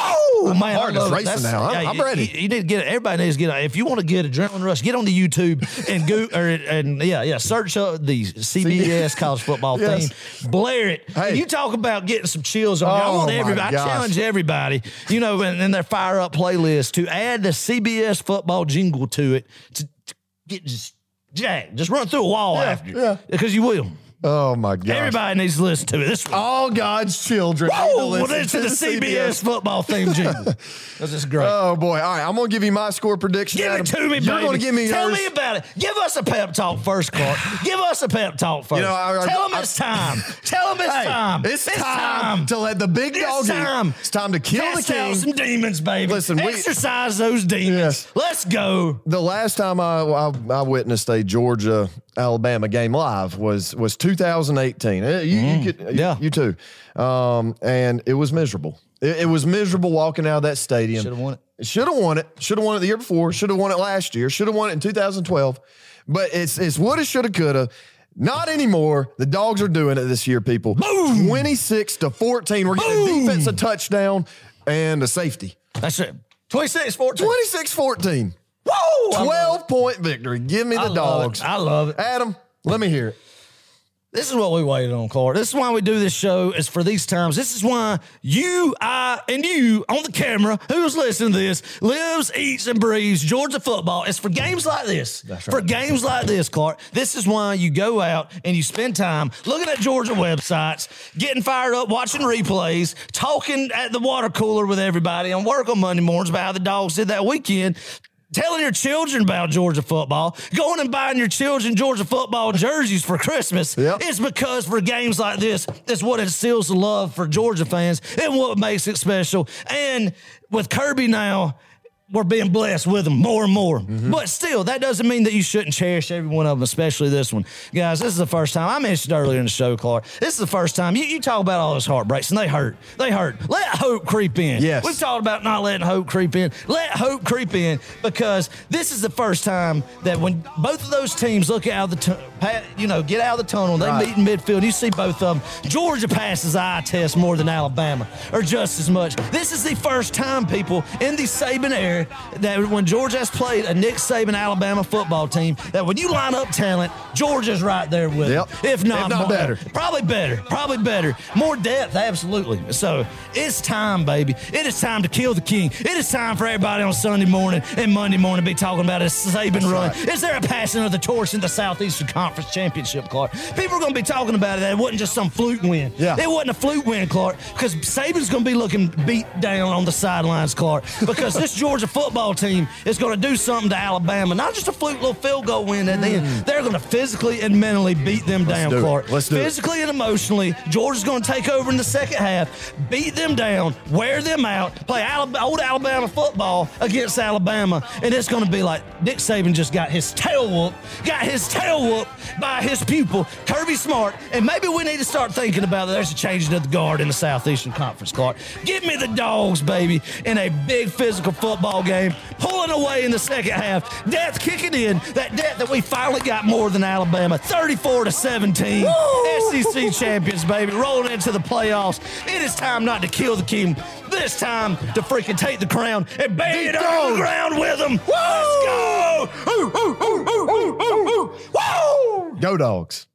My heart is racing now. I'm ready. You need to get everybody needs to get if you want to get adrenaline rush, get onto YouTube and go or and yeah yeah search up the C B S college football thing, blare it. You talk about getting some chills on. I want everybody. I challenge everybody. You know. And, and their fire up playlist to add the C B S football jingle to it to, to get just jack, just run through a wall yeah, after yeah. because you will. Oh my God! Everybody needs to listen to it. This one. All God's children. Whoa! Well, it's to the, the C B S, C B S football theme jingle. This is great. Oh boy! All right, I'm gonna give you my score prediction. Give Adam. It to me, baby. You're gonna give me Tell yours. me about it. Give us a pep talk first, Clark. Give us a pep talk first. You know, I, I, Tell them I, it's time. Tell them it's hey, time. It's, it's time, time to let the big dog in. It's time to kill Cast the king. Out some demons, baby. Listen, exercise we, those demons. Yes. Let's go. The last time I I, I witnessed a Georgia Alabama game live was was two thousand eighteen. You, mm. you, could, yeah. you, you too. Um, and it was miserable. It, it was miserable walking out of that stadium. Should have won it. Should have won it. Should have won it the year before. Should have won it last year. Should have won it in two thousand twelve. But it's it's woulda, shoulda, coulda. Not anymore. The Dogs are doing it this year, people. Boom. twenty-six to fourteen. We're getting Boom. a defensive touchdown and a safety. That's it. twenty-six fourteen. twenty-six fourteen. Whoa! twelve-point victory. Give me the I Dogs. It. I love it. Adam, let me hear it. This is what we waited on, Clark. This is why we do this show, is for these times. This is why you, I, and you on the camera, who's listening to this, lives, eats, and breathes Georgia football. It's for games like this. That's right. For games like this, Clark. This is why you go out and you spend time looking at Georgia websites, getting fired up, watching replays, talking at the water cooler with everybody on work on Monday mornings about how the Dogs did that weekend. Telling your children about Georgia football, going and buying your children Georgia football jerseys for Christmas. Yep. It's because for games like this, it's what instills the love for Georgia fans and what makes it special. And with Kirby now, we're being blessed with them more and more. Mm-hmm. But still, that doesn't mean that you shouldn't cherish every one of them, especially this one. Guys, this is the first time. I mentioned earlier in the show, Clark, this is the first time. You, you talk about all those heartbreaks, and they hurt. They hurt. Let hope creep in. Yes. We've talked about not letting hope creep in. Let hope creep in, because this is the first time that when both of those teams look out of the pat, you know, get out of the tunnel, they right. meet in midfield, you see both of them. Georgia passes eye test more than Alabama, or just as much. This is the first time, people, in the Saban era, that when Georgia has played a Nick Saban Alabama football team, that when you line up talent, Georgia's right there with yep. it. If not, if not more, better. Probably better. Probably better. More depth, absolutely. So it's time, baby. It is time to kill the king. It is time for everybody on Sunday morning and Monday morning to be talking about a Saban That's run. Right. Is there a passing of the torch in the Southeastern Conference Championship, Clark? People are going to be talking about it. That it wasn't just some fluke win. Yeah. It wasn't a fluke win, Clark, because Saban's going to be looking beat down on the sidelines, Clark, because this Georgia The football team is going to do something to Alabama. Not just a fluke little field goal win at the end. They're going to physically and mentally beat them down, Clark. Let's do it. Physically and emotionally, Georgia's going to take over in the second half, beat them down, wear them out, play old Alabama football against Alabama, and it's going to be like Nick Saban just got his tail whooped, got his tail whooped by his pupil, Kirby Smart, and maybe we need to start thinking about that there's a change of the guard in the Southeastern Conference, Clark. Give me the Dogs, baby, in a big physical football game, pulling away in the second half, depth kicking in, that depth that we finally got more than Alabama, thirty-four to seventeen, Woo! S E C champions, baby, rolling into the playoffs. It is time not to kill the king, this time to freaking take the crown and bang it on the ground with them. Woo! Let's go! Ooh, ooh, ooh, ooh, ooh, ooh, ooh. Woo! Go Dogs.